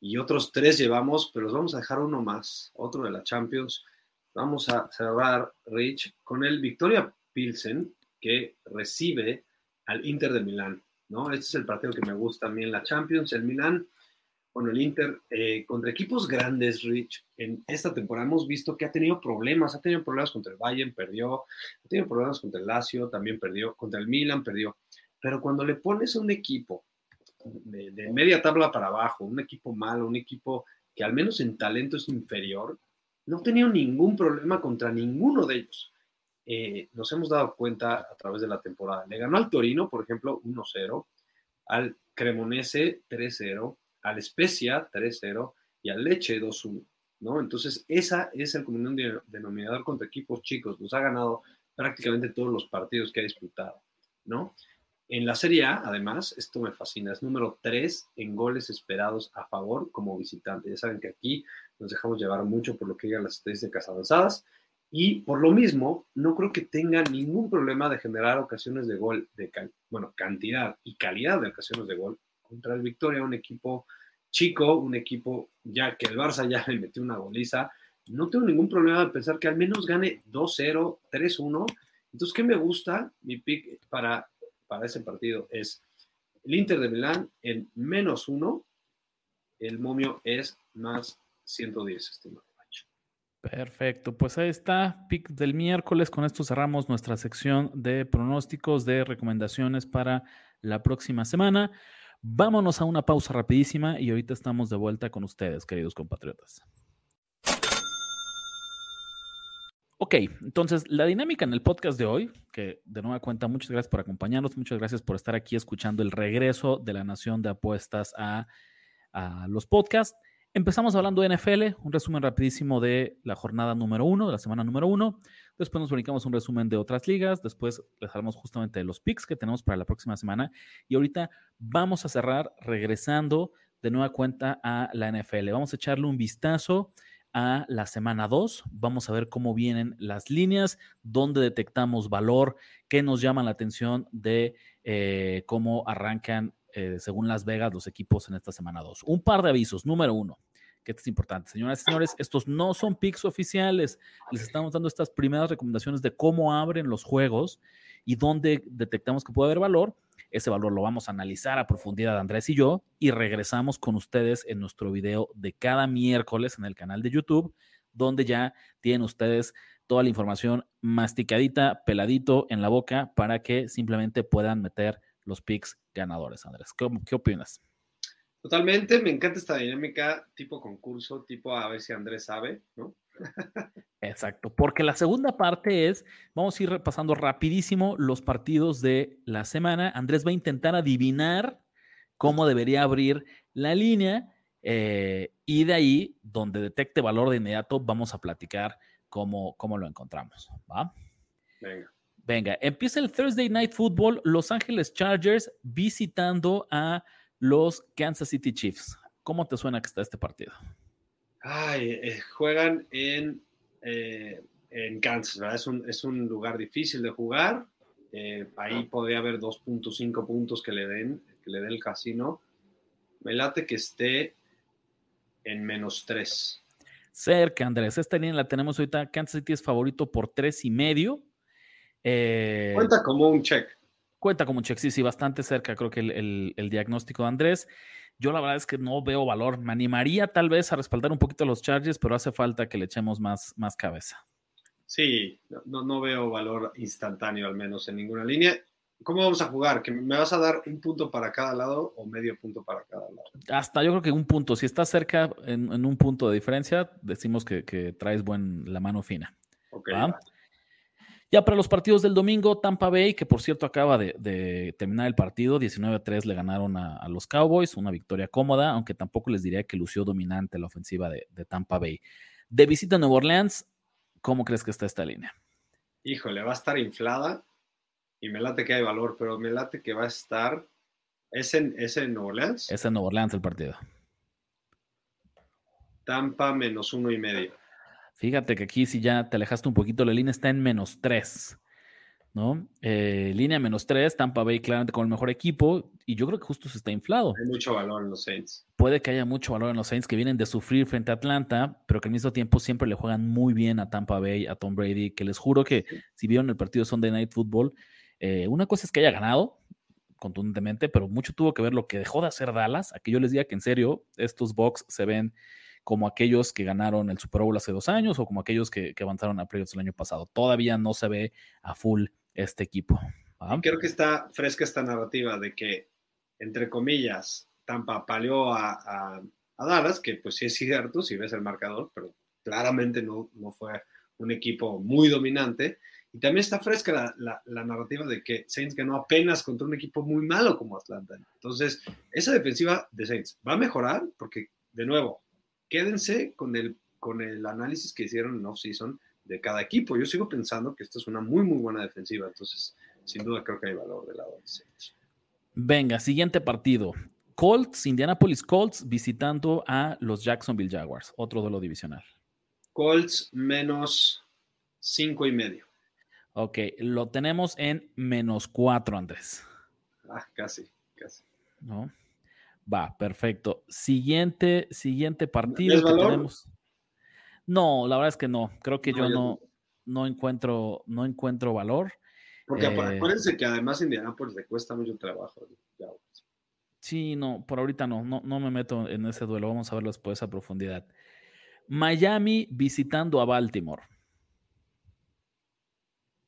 y otros 3 llevamos, pero los vamos a dejar uno más, otro de la Champions. Vamos a cerrar, Rich, con el Victoria Pilsen, que recibe al Inter de Milán, ¿no? Este es el partido que me gusta a mí en la Champions, el Milán, bueno, el Inter, contra equipos grandes, Rich, en esta temporada hemos visto que ha tenido problemas contra el Bayern, perdió, ha tenido problemas contra el Lazio, también perdió, contra el Milan, perdió. Pero cuando le pones a un equipo de media tabla para abajo, un equipo malo, un equipo que al menos en talento es inferior, no ha tenido ningún problema contra ninguno de ellos. Nos hemos dado cuenta a través de la temporada. Le ganó al Torino, por ejemplo, 1-0, al Cremonese 3-0, al Spezia 3-0 y al Lecce 2-1, ¿no? Entonces, esa es el común denominador contra equipos chicos. Nos ha ganado prácticamente todos los partidos que ha disputado, ¿no? En la Serie A, además, esto me fascina, es número 3 en goles esperados a favor como visitante. Ya saben que aquí nos dejamos llevar mucho por lo que digan las estadísticas avanzadas. Y por lo mismo, no creo que tenga ningún problema de generar ocasiones de gol, cantidad y calidad de ocasiones de gol contra el Victoria, un equipo chico, un equipo ya que el Barça ya le metió una goliza. No tengo ningún problema de pensar que al menos gane 2-0, 3-1. Entonces, ¿qué me gusta? Mi pick para ese partido es el Inter de Milán en -1. El momio es +110, estimado. Perfecto, pues ahí está, pick del miércoles. Con esto cerramos nuestra sección de pronósticos, de recomendaciones para la próxima semana. Vámonos a una pausa rapidísima y ahorita estamos de vuelta con ustedes, queridos compatriotas. Ok, entonces la dinámica en el podcast de hoy, que de nueva cuenta, muchas gracias por acompañarnos, muchas gracias por estar aquí escuchando el regreso de la Nación de Apuestas a los podcasts. Empezamos hablando de NFL, un resumen rapidísimo de la jornada número 1, de la semana número 1. Después nos brincamos un resumen de otras ligas. Después les hablamos justamente de los picks que tenemos para la próxima semana. Y ahorita vamos a cerrar regresando de nueva cuenta a la NFL. Vamos a echarle un vistazo a la semana 2. Vamos a ver cómo vienen las líneas, dónde detectamos valor, qué nos llama la atención de cómo arrancan según Las Vegas, los equipos en esta semana 2. Un par de avisos. Número 1, que esto es importante. Señoras y señores, estos no son picks oficiales. Les estamos dando estas primeras recomendaciones de cómo abren los juegos y dónde detectamos que puede haber valor. Ese valor lo vamos a analizar a profundidad Andrés y yo, y regresamos con ustedes en nuestro video de cada miércoles en el canal de YouTube, donde ya tienen ustedes toda la información masticadita, peladito en la boca, para que simplemente puedan meter los picks ganadores. Andrés, ¿qué opinas? Totalmente, me encanta esta dinámica tipo concurso, tipo a ver si Andrés sabe, ¿no? Exacto, porque la segunda parte es, vamos a ir repasando rapidísimo los partidos de la semana. Andrés va a intentar adivinar cómo debería abrir la línea, y de ahí, donde detecte valor de inmediato, vamos a platicar cómo lo encontramos, ¿va? Venga, empieza el Thursday Night Football, Los Ángeles Chargers visitando a los Kansas City Chiefs. ¿Cómo te suena que está este partido? Juegan en Kansas, ¿verdad? Es un lugar difícil de jugar. Ahí podría haber 2.5 puntos que le dé el casino. Me late que esté en -3. Cerca, Andrés. Esta línea la tenemos ahorita. Kansas City es favorito por 3.5. Cuenta como un check. Cuenta como un check, sí, bastante cerca. Creo que el diagnóstico de Andrés. Yo la verdad es que no veo valor. Me animaría tal vez a respaldar un poquito los Chargers, pero hace falta que le echemos más cabeza. Sí, no veo valor instantáneo, al menos en ninguna línea. ¿Cómo vamos a jugar? ¿Que me vas a dar un punto para cada lado o medio punto para cada lado? Hasta yo creo que un punto. Si estás cerca en un punto de diferencia, decimos que traes la mano fina. Ok. Ya para los partidos del domingo, Tampa Bay, que por cierto acaba de terminar el partido, 19-3 le ganaron a los Cowboys, una victoria cómoda, aunque tampoco les diría que lució dominante la ofensiva de Tampa Bay. De visita a Nueva Orleans, ¿cómo crees que está esta línea? Híjole, va a estar inflada y me late que hay valor, pero me late que va a estar... ¿Es en Nueva Orleans? Es en Nueva Orleans el partido. Tampa -1.5. Fíjate que aquí si ya te alejaste un poquito, la línea está en -3, ¿no? Línea -3, Tampa Bay claramente con el mejor equipo, y yo creo que justo se está inflado. Hay mucho valor en los Saints. Puede que haya mucho valor en los Saints, que vienen de sufrir frente a Atlanta, pero que al mismo tiempo siempre le juegan muy bien a Tampa Bay, a Tom Brady, que les juro que si vieron el partido de Sunday Night Football, una cosa es que haya ganado contundentemente, pero mucho tuvo que ver lo que dejó de hacer Dallas. Aquí yo les diga que en serio, estos Bucks se ven como aquellos que ganaron el Super Bowl hace 2 años o como aquellos que avanzaron a playoffs el año pasado. Todavía no se ve a full este equipo. Creo que está fresca esta narrativa de que, entre comillas, Tampa palió a Dallas, que pues sí es cierto si ves el marcador, pero claramente no fue un equipo muy dominante. Y también está fresca la narrativa de que Saints ganó apenas contra un equipo muy malo como Atlanta. Entonces, esa defensiva de Saints va a mejorar porque, de nuevo, quédense con el análisis que hicieron en off-season de cada equipo. Yo sigo pensando que esta es una muy, muy buena defensiva. Entonces, sin duda creo que hay valor del lado de Saints. Venga, siguiente partido. Colts, Indianapolis Colts, visitando a los Jacksonville Jaguars. Otro duelo divisional. Colts menos 5.5. Ok, lo tenemos en menos 4, Andrés. Ah, casi. No. Va, perfecto. Siguiente partido. ¿Es valor? Tenemos... No, la verdad es que no. Creo que no encuentro valor. Porque acuérdense que además Indianapolis le cuesta mucho trabajo. Sí, no, por ahorita no me meto en ese duelo. Vamos a verlo después a profundidad. Miami visitando a Baltimore.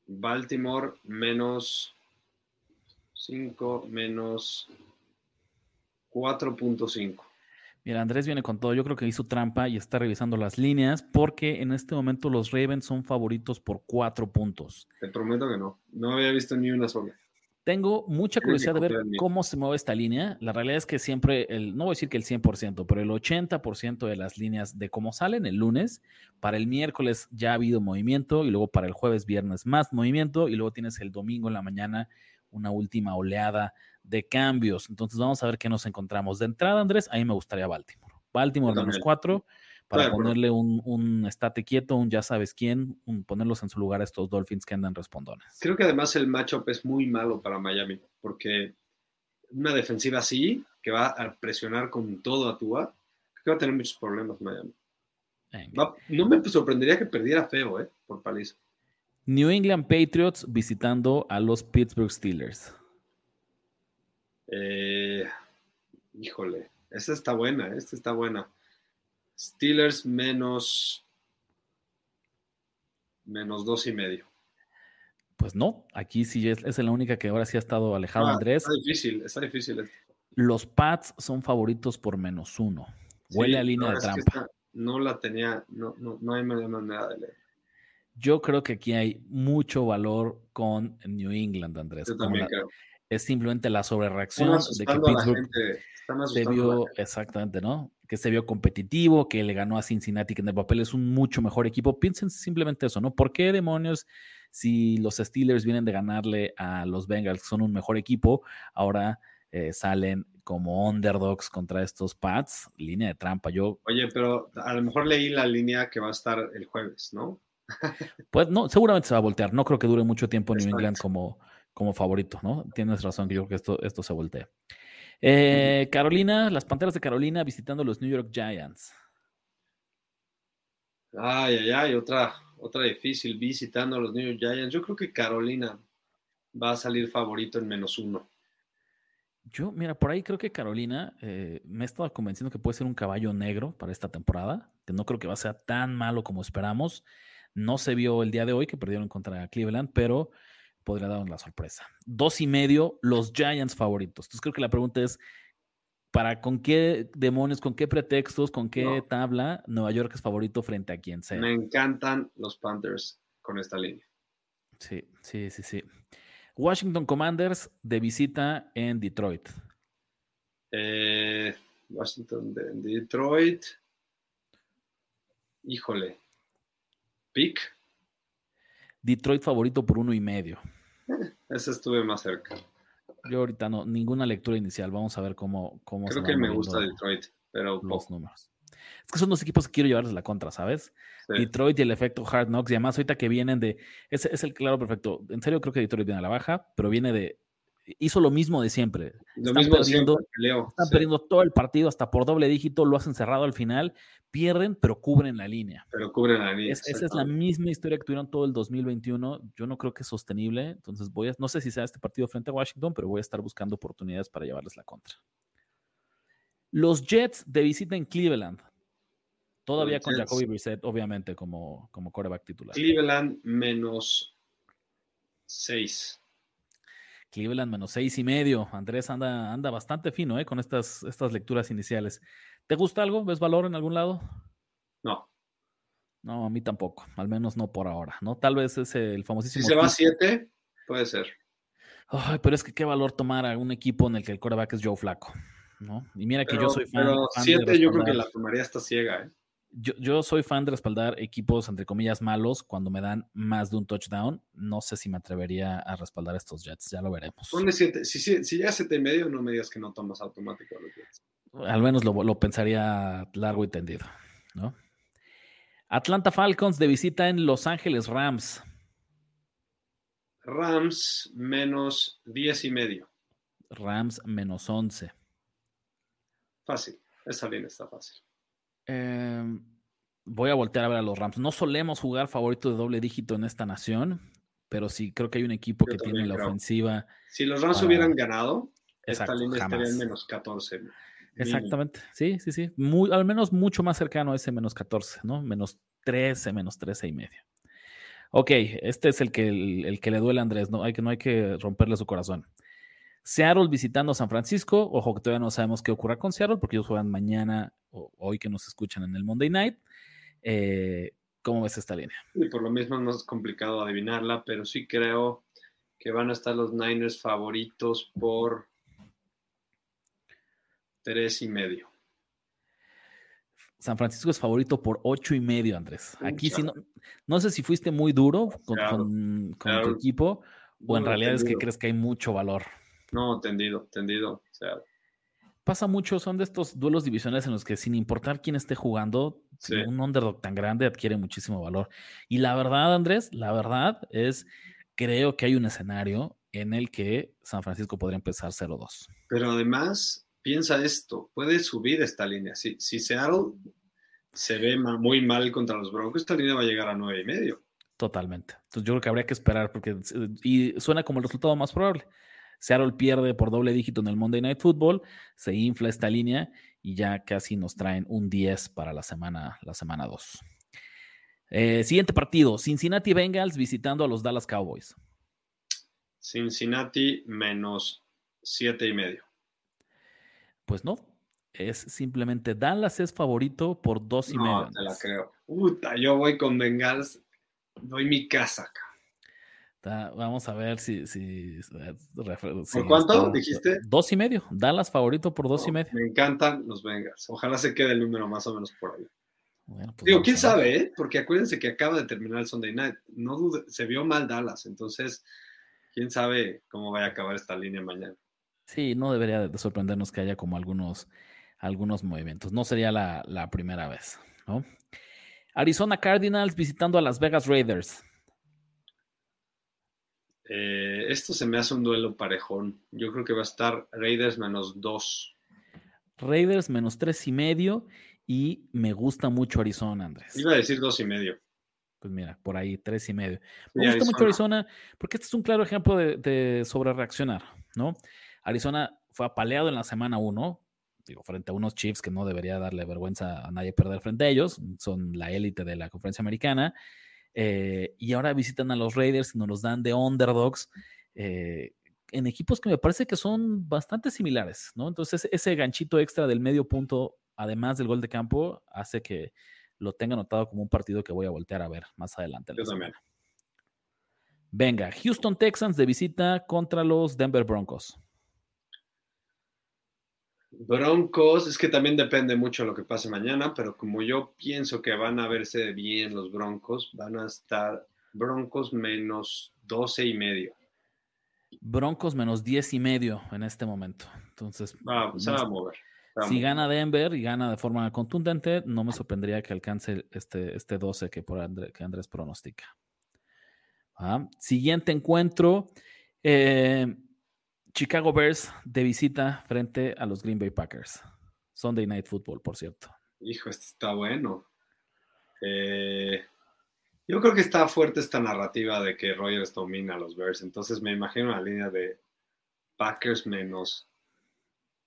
Baltimore menos 5, menos 4.5. Mira, Andrés viene con todo. Yo creo que hizo trampa y está revisando las líneas porque en este momento los Ravens son favoritos por 4 puntos. Te prometo que no había visto ni una sola. Tengo mucha curiosidad de ver cómo se mueve esta línea. La realidad es que siempre, no voy a decir que el 100%, pero el 80% de las líneas de cómo salen el lunes, para el miércoles ya ha habido movimiento y luego para el jueves, viernes más movimiento y luego tienes el domingo en la mañana una última oleada de cambios. Entonces vamos a ver qué nos encontramos. De entrada, Andrés, a mí me gustaría Baltimore. Baltimore menos 4 para ponerle un estate quieto, un ya sabes quién, ponerlos en su lugar a estos Dolphins que andan respondones. Creo que además el matchup es muy malo para Miami, porque una defensiva así, que va a presionar con todo a Tua, creo que va a tener muchos problemas Miami. No me sorprendería que perdiera feo, por paliza. New England Patriots visitando a los Pittsburgh Steelers. Híjole, esta está buena. Steelers menos 2.5. Pues no, aquí sí es la única que ahora sí ha estado alejado, Andrés. Está difícil. Los Pats son favoritos por menos 1. Sí, huele a línea de trampa. No hay manera de leer. Yo creo que aquí hay mucho valor con New England, Andrés. Yo también creo. Es simplemente la sobrereacción de que Pittsburgh se vio, exactamente, ¿no? Que se vio competitivo, que le ganó a Cincinnati, que en el papel es un mucho mejor equipo. Piensen simplemente eso, ¿no? ¿Por qué demonios, si los Steelers vienen de ganarle a los Bengals, que son un mejor equipo, ahora salen como underdogs contra estos Pats? Línea de trampa, yo... Oye, pero a lo mejor leí la línea que va a estar el jueves, ¿no? Pues no, seguramente se va a voltear. No creo que dure mucho tiempo en New England como favorito, ¿no? Tienes razón, que yo creo que esto se voltea. Carolina, las Panteras de Carolina visitando los New York Giants. Ay, otra difícil visitando a los New York Giants. Yo creo que Carolina va a salir favorito en menos 1. Yo, mira, por ahí creo que Carolina me he estado convenciendo que puede ser un caballo negro para esta temporada, que no creo que va a ser tan malo como esperamos. No se vio el día de hoy que perdieron contra Cleveland, pero podría darnos la sorpresa. 2.5, los Giants favoritos. Entonces creo que la pregunta es, ¿con qué demonios, con qué pretextos, con qué tabla Nueva York es favorito frente a quien sea? Me encantan los Panthers con esta línea. Sí. Washington Commanders de visita en Detroit. Washington de Detroit. Híjole. Pick. Detroit favorito por 1.5. Ese estuve más cerca. Yo ahorita no, ninguna lectura inicial. Vamos a ver cómo creo se que me gusta Detroit, pero los números. Es que son dos equipos que quiero llevarles la contra, ¿sabes? Sí. Detroit y el efecto Hard Knocks. Y además ahorita que vienen de... Ese es el claro perfecto. En serio creo que Detroit viene a la baja, pero viene de... Hizo lo mismo de siempre. Están perdiendo todo el partido hasta por doble dígito, lo hacen cerrado al final, pierden, pero cubren la línea. Esa es la misma historia que tuvieron todo el 2021. Yo no creo que es sostenible, entonces no sé si sea este partido frente a Washington, pero voy a estar buscando oportunidades para llevarles la contra. Los Jets de visita en Cleveland. Todavía con Jacoby Brissett, obviamente, como quarterback titular. Cleveland menos 6. Cleveland menos 6.5. Andrés anda bastante fino, con estas lecturas iniciales. ¿Te gusta algo? ¿Ves valor en algún lado? No, a mí tampoco. Al menos no por ahora, ¿no? Tal vez es el famosísimo... Si se va a 7, puede ser. Ay, pero es que qué valor tomar a un equipo en el que el quarterback es Joe Flacco, ¿no? Y mira que yo soy fan. Pero 7 yo creo que la tomaría hasta ciega, Yo soy fan de respaldar equipos, entre comillas, malos cuando me dan más de un touchdown. No sé si me atrevería a respaldar estos Jets. Ya lo veremos. Si ya 7.5, no me digas que no tomas automático a los Jets. Al menos lo pensaría largo y tendido, ¿no? Atlanta Falcons de visita en Los Ángeles Rams. Rams menos 10.5. Rams menos 11. Fácil. Esa bien está fácil. Voy a voltear a ver a los Rams. No solemos jugar favorito de doble dígito en esta nación, pero sí creo que hay un equipo que tiene la ofensiva. Si los Rams hubieran ganado, esta línea estaría en menos 14. Exactamente, sí. Al menos mucho más cercano a ese menos 14, ¿no? Menos 13.5. Ok, este es el que le duele a Andrés, ¿no? No hay que romperle su corazón. Seattle visitando San Francisco. Ojo que todavía no sabemos qué ocurra con Seattle porque ellos juegan mañana o hoy que nos escuchan en el Monday Night. ¿Cómo ves esta línea? Y por lo mismo no es complicado adivinarla, pero sí creo que van a estar los Niners favoritos por 3.5. San Francisco es favorito por 8.5, Andrés. Aquí sí, no sé si fuiste muy duro con tu equipo o en realidad entendido. Es que crees que hay mucho valor. No, tendido. O sea, pasa mucho, son de estos duelos divisionales en los que sin importar quién esté jugando, sí, un underdog tan grande adquiere muchísimo valor. Y la verdad, Andrés, es creo que hay un escenario en el que San Francisco podría empezar 0-2. Pero además, piensa esto, puede subir esta línea. Si Seattle se ve muy mal contra los Broncos, esta línea va a llegar a 9.5. Totalmente. Entonces yo creo que habría que esperar y suena como el resultado más probable. Seattle pierde por doble dígito en el Monday Night Football, se infla esta línea y ya casi nos traen un 10 para la semana 2. Siguiente partido, Cincinnati Bengals visitando a los Dallas Cowboys. Cincinnati menos 7.5. Pues no, es simplemente Dallas es favorito por 2.5. No, te la creo. Puta, yo voy con Bengals, doy mi casa acá. Vamos a ver si ¿por cuánto dijiste? 2.5. Dallas favorito por 2.5. Me encantan los Bengals. Ojalá se quede el número más o menos por ahí. Bueno, pues quién sabe, ¿eh? Porque acuérdense que acaba de terminar el Sunday Night. No dude, se vio mal Dallas. Entonces, quién sabe cómo vaya a acabar esta línea mañana. Sí, no debería de sorprendernos que haya como algunos movimientos. No sería la primera vez, ¿no? Arizona Cardinals visitando a Las Vegas Raiders. Esto se me hace un duelo parejón. Yo creo que va a estar Raiders menos 2. Raiders menos 3.5 y me gusta mucho Arizona, Andrés. Iba a decir 2.5. Pues mira, por ahí 3.5. Me gusta mucho Arizona porque este es un claro ejemplo de sobrereaccionar, ¿no? Arizona fue apaleado en la semana 1, frente a unos Chiefs que no debería darle vergüenza a nadie perder frente a ellos. Son la élite de la conferencia americana. Y ahora visitan a los Raiders y nos los dan de underdogs en equipos que me parece que son bastante similares, ¿no? Entonces ese ganchito extra del medio punto, además del gol de campo, hace que lo tenga anotado como un partido que voy a voltear a ver más adelante. Yo también. Venga, Houston Texans de visita contra los Denver Broncos. Broncos, es que también depende mucho de lo que pase mañana, pero como yo pienso que van a verse bien los Broncos, van a estar Broncos menos 12.5. Broncos menos 10.5 en este momento. Entonces, se va a mover. Si gana Denver y gana de forma contundente, no me sorprendería que alcance este 12 que Andrés pronostica. Siguiente encuentro. Chicago Bears de visita frente a los Green Bay Packers. Sunday Night Football, por cierto. Hijo, este está bueno. Yo creo que está fuerte esta narrativa de que Rodgers domina a los Bears. Entonces me imagino la línea de Packers menos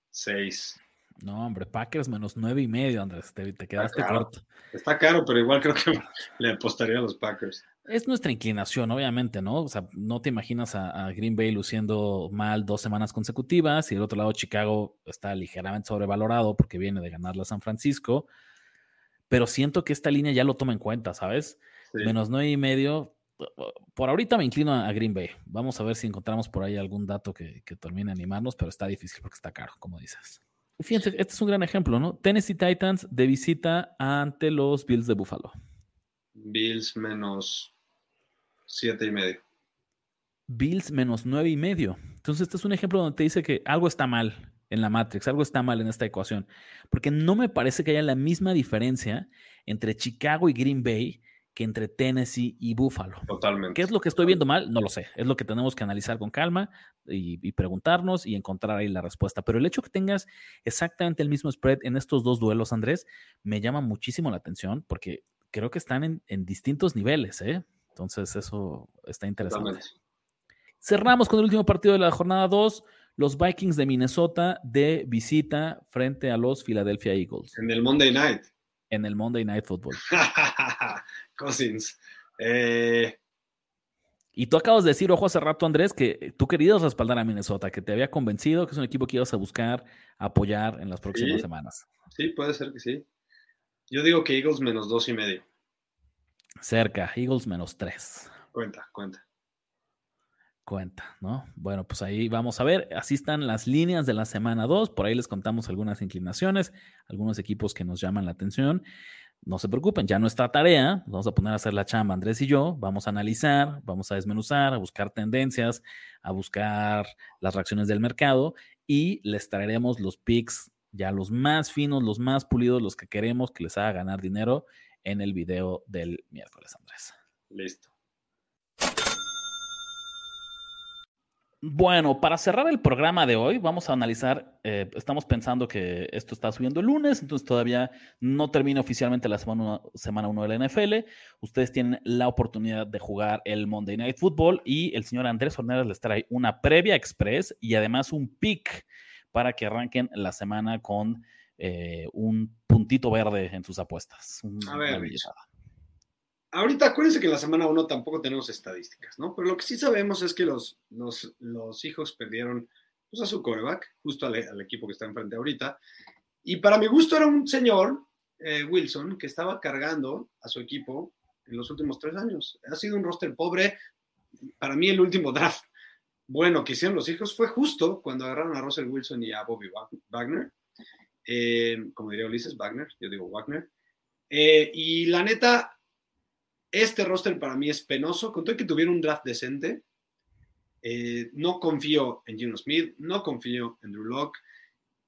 6. No, hombre, Packers menos 9.5, Andrés. Te quedaste corto. Está caro, pero igual creo que le apostaría a los Packers. Es nuestra inclinación, obviamente, ¿no? O sea, no te imaginas a Green Bay luciendo mal 2 semanas consecutivas y del otro lado Chicago está ligeramente sobrevalorado porque viene de ganarle a San Francisco, pero siento que esta línea ya lo toma en cuenta, ¿sabes? Sí. Menos 9.5. Por ahorita me inclino a Green Bay. Vamos a ver si encontramos por ahí algún dato que termine de animarnos, pero está difícil porque está caro, como dices. Fíjense, este es un gran ejemplo, ¿no? Tennessee Titans de visita ante los Bills de Buffalo. Bills menos 7.5. Bills menos 9.5. Entonces, este es un ejemplo donde te dice que algo está mal en la Matrix, algo está mal en esta ecuación. Porque no me parece que haya la misma diferencia entre Chicago y Green Bay que entre Tennessee y Buffalo. Totalmente. ¿Qué es lo que estoy viendo mal? No lo sé. Es lo que tenemos que analizar con calma y preguntarnos y encontrar ahí la respuesta. Pero el hecho que tengas exactamente el mismo spread en estos dos duelos, Andrés, me llama muchísimo la atención porque creo que están en distintos niveles, ¿eh? Entonces eso está interesante. Totalmente. Cerramos con el último partido de la jornada 2. Los Vikings de Minnesota de visita frente a los Philadelphia Eagles. En el Monday Night. En el Monday Night Football. Cousins. Y tú acabas de decir, ojo, hace rato, Andrés, que tú querías respaldar a Minnesota, que te había convencido que es un equipo que ibas a buscar apoyar en las próximas semanas. Sí, puede ser que sí. Yo digo que Eagles menos 2.5. Cerca, Eagles menos 3. Cuenta, ¿no? Bueno, pues ahí vamos a ver. Así están las líneas de la semana 2. Por ahí les contamos algunas inclinaciones, algunos equipos que nos llaman la atención. No se preocupen, ya nuestra tarea, vamos a poner a hacer la chamba, Andrés y yo, vamos a analizar, vamos a desmenuzar, a buscar tendencias, a buscar las reacciones del mercado y les traeremos los picks ya los más finos, los más pulidos, los que queremos que les haga ganar dinero en el video del miércoles, Andrés. Listo. Bueno, para cerrar el programa de hoy, vamos a analizar, estamos pensando que esto está subiendo el lunes, entonces todavía no termina oficialmente la semana 1 de la NFL. Ustedes tienen la oportunidad de jugar el Monday Night Football y el señor Andrés Ornelas les trae una previa express y además un pick para que arranquen la semana con un puntito verde en sus apuestas. A ver, ahorita acuérdense que en la semana 1 tampoco tenemos estadísticas, ¿no? Pero lo que sí sabemos es que los hijos perdieron pues, a su quarterback, justo al equipo que está enfrente ahorita. Y para mi gusto era un señor, Wilson, que estaba cargando a su equipo en los últimos 3 años. Ha sido un roster pobre. Para mí el último draft bueno que hicieron los hijos fue justo cuando agarraron a Russell Wilson y a Bobby Wagner. Como diría Ulises, Wagner. Yo digo Wagner. Y la neta... Este roster para mí es penoso, con todo que tuviera un draft decente. No confío en Geno Smith, no confío en Drew Lock,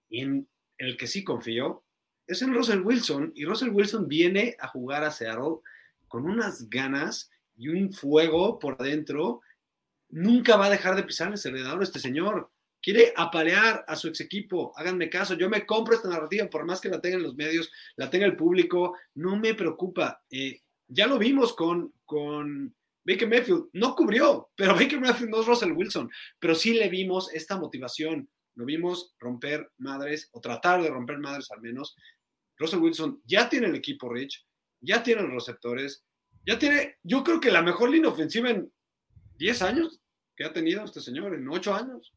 y en el que sí confío es en Russell Wilson, y Russell Wilson viene a jugar a Seattle con unas ganas y un fuego por adentro. Nunca va a dejar de pisar el acelerador este señor. Quiere apalear a su ex equipo. Háganme caso, yo me compro esta narrativa, por más que la tengan los medios, la tenga el público, no me preocupa. Ya lo vimos con Baker Mayfield. No cubrió, pero Baker Mayfield no es Russell Wilson. Pero sí le vimos esta motivación. Lo vimos romper madres, o tratar de romper madres al menos. Russell Wilson ya tiene el equipo Rich, ya tiene los receptores, ya tiene, yo creo que la mejor línea ofensiva en 10 años que ha tenido este señor, en 8 años.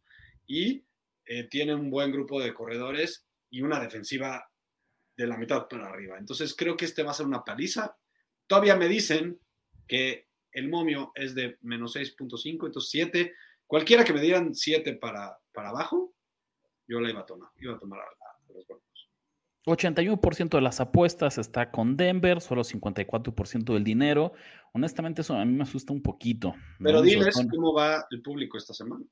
Y tiene un buen grupo de corredores y una defensiva de la mitad para arriba. Entonces creo que este va a ser una paliza. Todavía me dicen que el momio es de menos 6.5, entonces 7. Cualquiera que me dieran 7 para abajo, yo la iba a tomar a los golpes. 81% de las apuestas está con Denver, solo 54% del dinero. Honestamente, eso a mí me asusta un poquito, ¿no? Pero diles cómo va el público esta semana.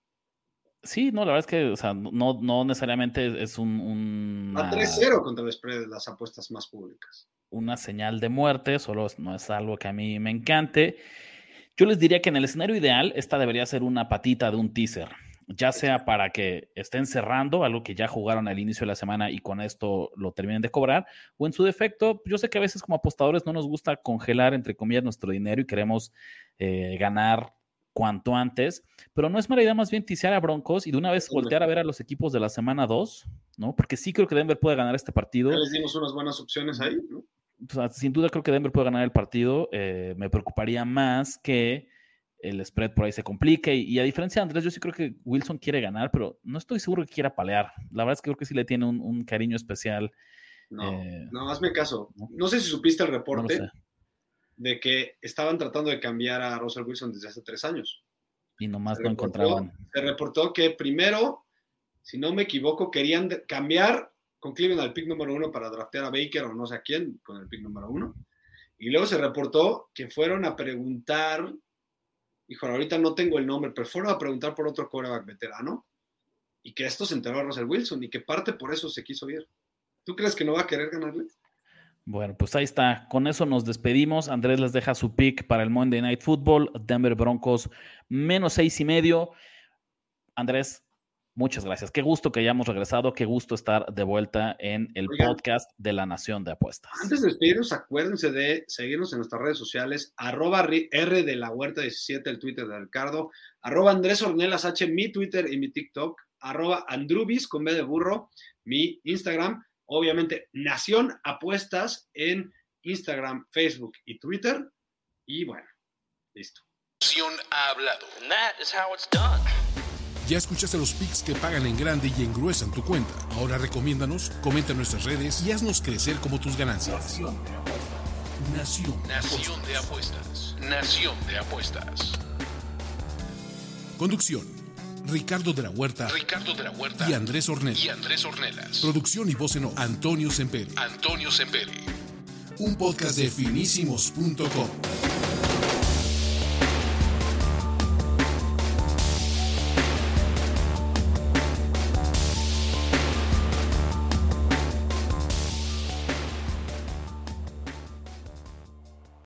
Sí, no, la verdad es que, o sea, no necesariamente es un a 3-0 contra el spread de las apuestas más públicas. Una señal de muerte, solo no es algo que a mí me encante. Yo les diría que en el escenario ideal, esta debería ser una patita de un teaser, ya sea para que estén cerrando algo que ya jugaron al inicio de la semana y con esto lo terminen de cobrar, o en su defecto, yo sé que a veces como apostadores no nos gusta congelar, entre comillas, nuestro dinero y queremos ganar cuanto antes, pero no es mala idea más bien tisear a Broncos y de una vez voltear a ver a los equipos de la semana 2, ¿no? Porque sí creo que Denver puede ganar este partido. Ya les dimos unas buenas opciones ahí, ¿no? O sea, sin duda creo que Denver puede ganar el partido. Me preocuparía más que el spread por ahí se complique. Y a diferencia de Andrés, yo sí creo que Wilson quiere ganar, pero no estoy seguro que quiera palear. La verdad es que creo que sí le tiene un cariño especial. No, hazme caso. No sé si supiste el reporte. No lo sé. De que estaban tratando de cambiar a Russell Wilson desde hace 3 años. Y nomás lo encontraban. Se reportó que primero, si no me equivoco, querían cambiar con Cleveland al pick número 1 para draftear a Baker o no sé a quién con el pick número 1. Y luego se reportó que fueron a preguntar, híjole, ahorita no tengo el nombre, pero fueron a preguntar por otro quarterback veterano y que esto se enteró a Russell Wilson y que parte por eso se quiso ir. ¿Tú crees que no va a querer ganarles? Bueno, pues ahí está. Con eso nos despedimos. Andrés les deja su pick para el Monday Night Football. Denver Broncos -6.5. Andrés, muchas gracias. Qué gusto que hayamos regresado. Qué gusto estar de vuelta en el podcast de la Nación de Apuestas. Antes de despedirnos, acuérdense de seguirnos en nuestras redes sociales. @RDelaHuerta17, el Twitter de Ricardo. @AndrésOrnelasH, mi Twitter y mi TikTok. @Andrubis con B de burro, mi Instagram. Obviamente, Nación Apuestas en Instagram, Facebook y Twitter. Y bueno, listo. Nación ha hablado. That is how it's done. Ya escuchaste los picks que pagan en grande y engruesan tu cuenta. Ahora recomiéndanos, comenta en nuestras redes y haznos crecer como tus ganancias. Nación de Apuestas. Nación de Apuestas. Nación de Apuestas. Conducción: Ricardo de la Huerta y Andrés Ornelas. Producción y voz en off: Antonio Semperi. Un podcast de finísimos.com.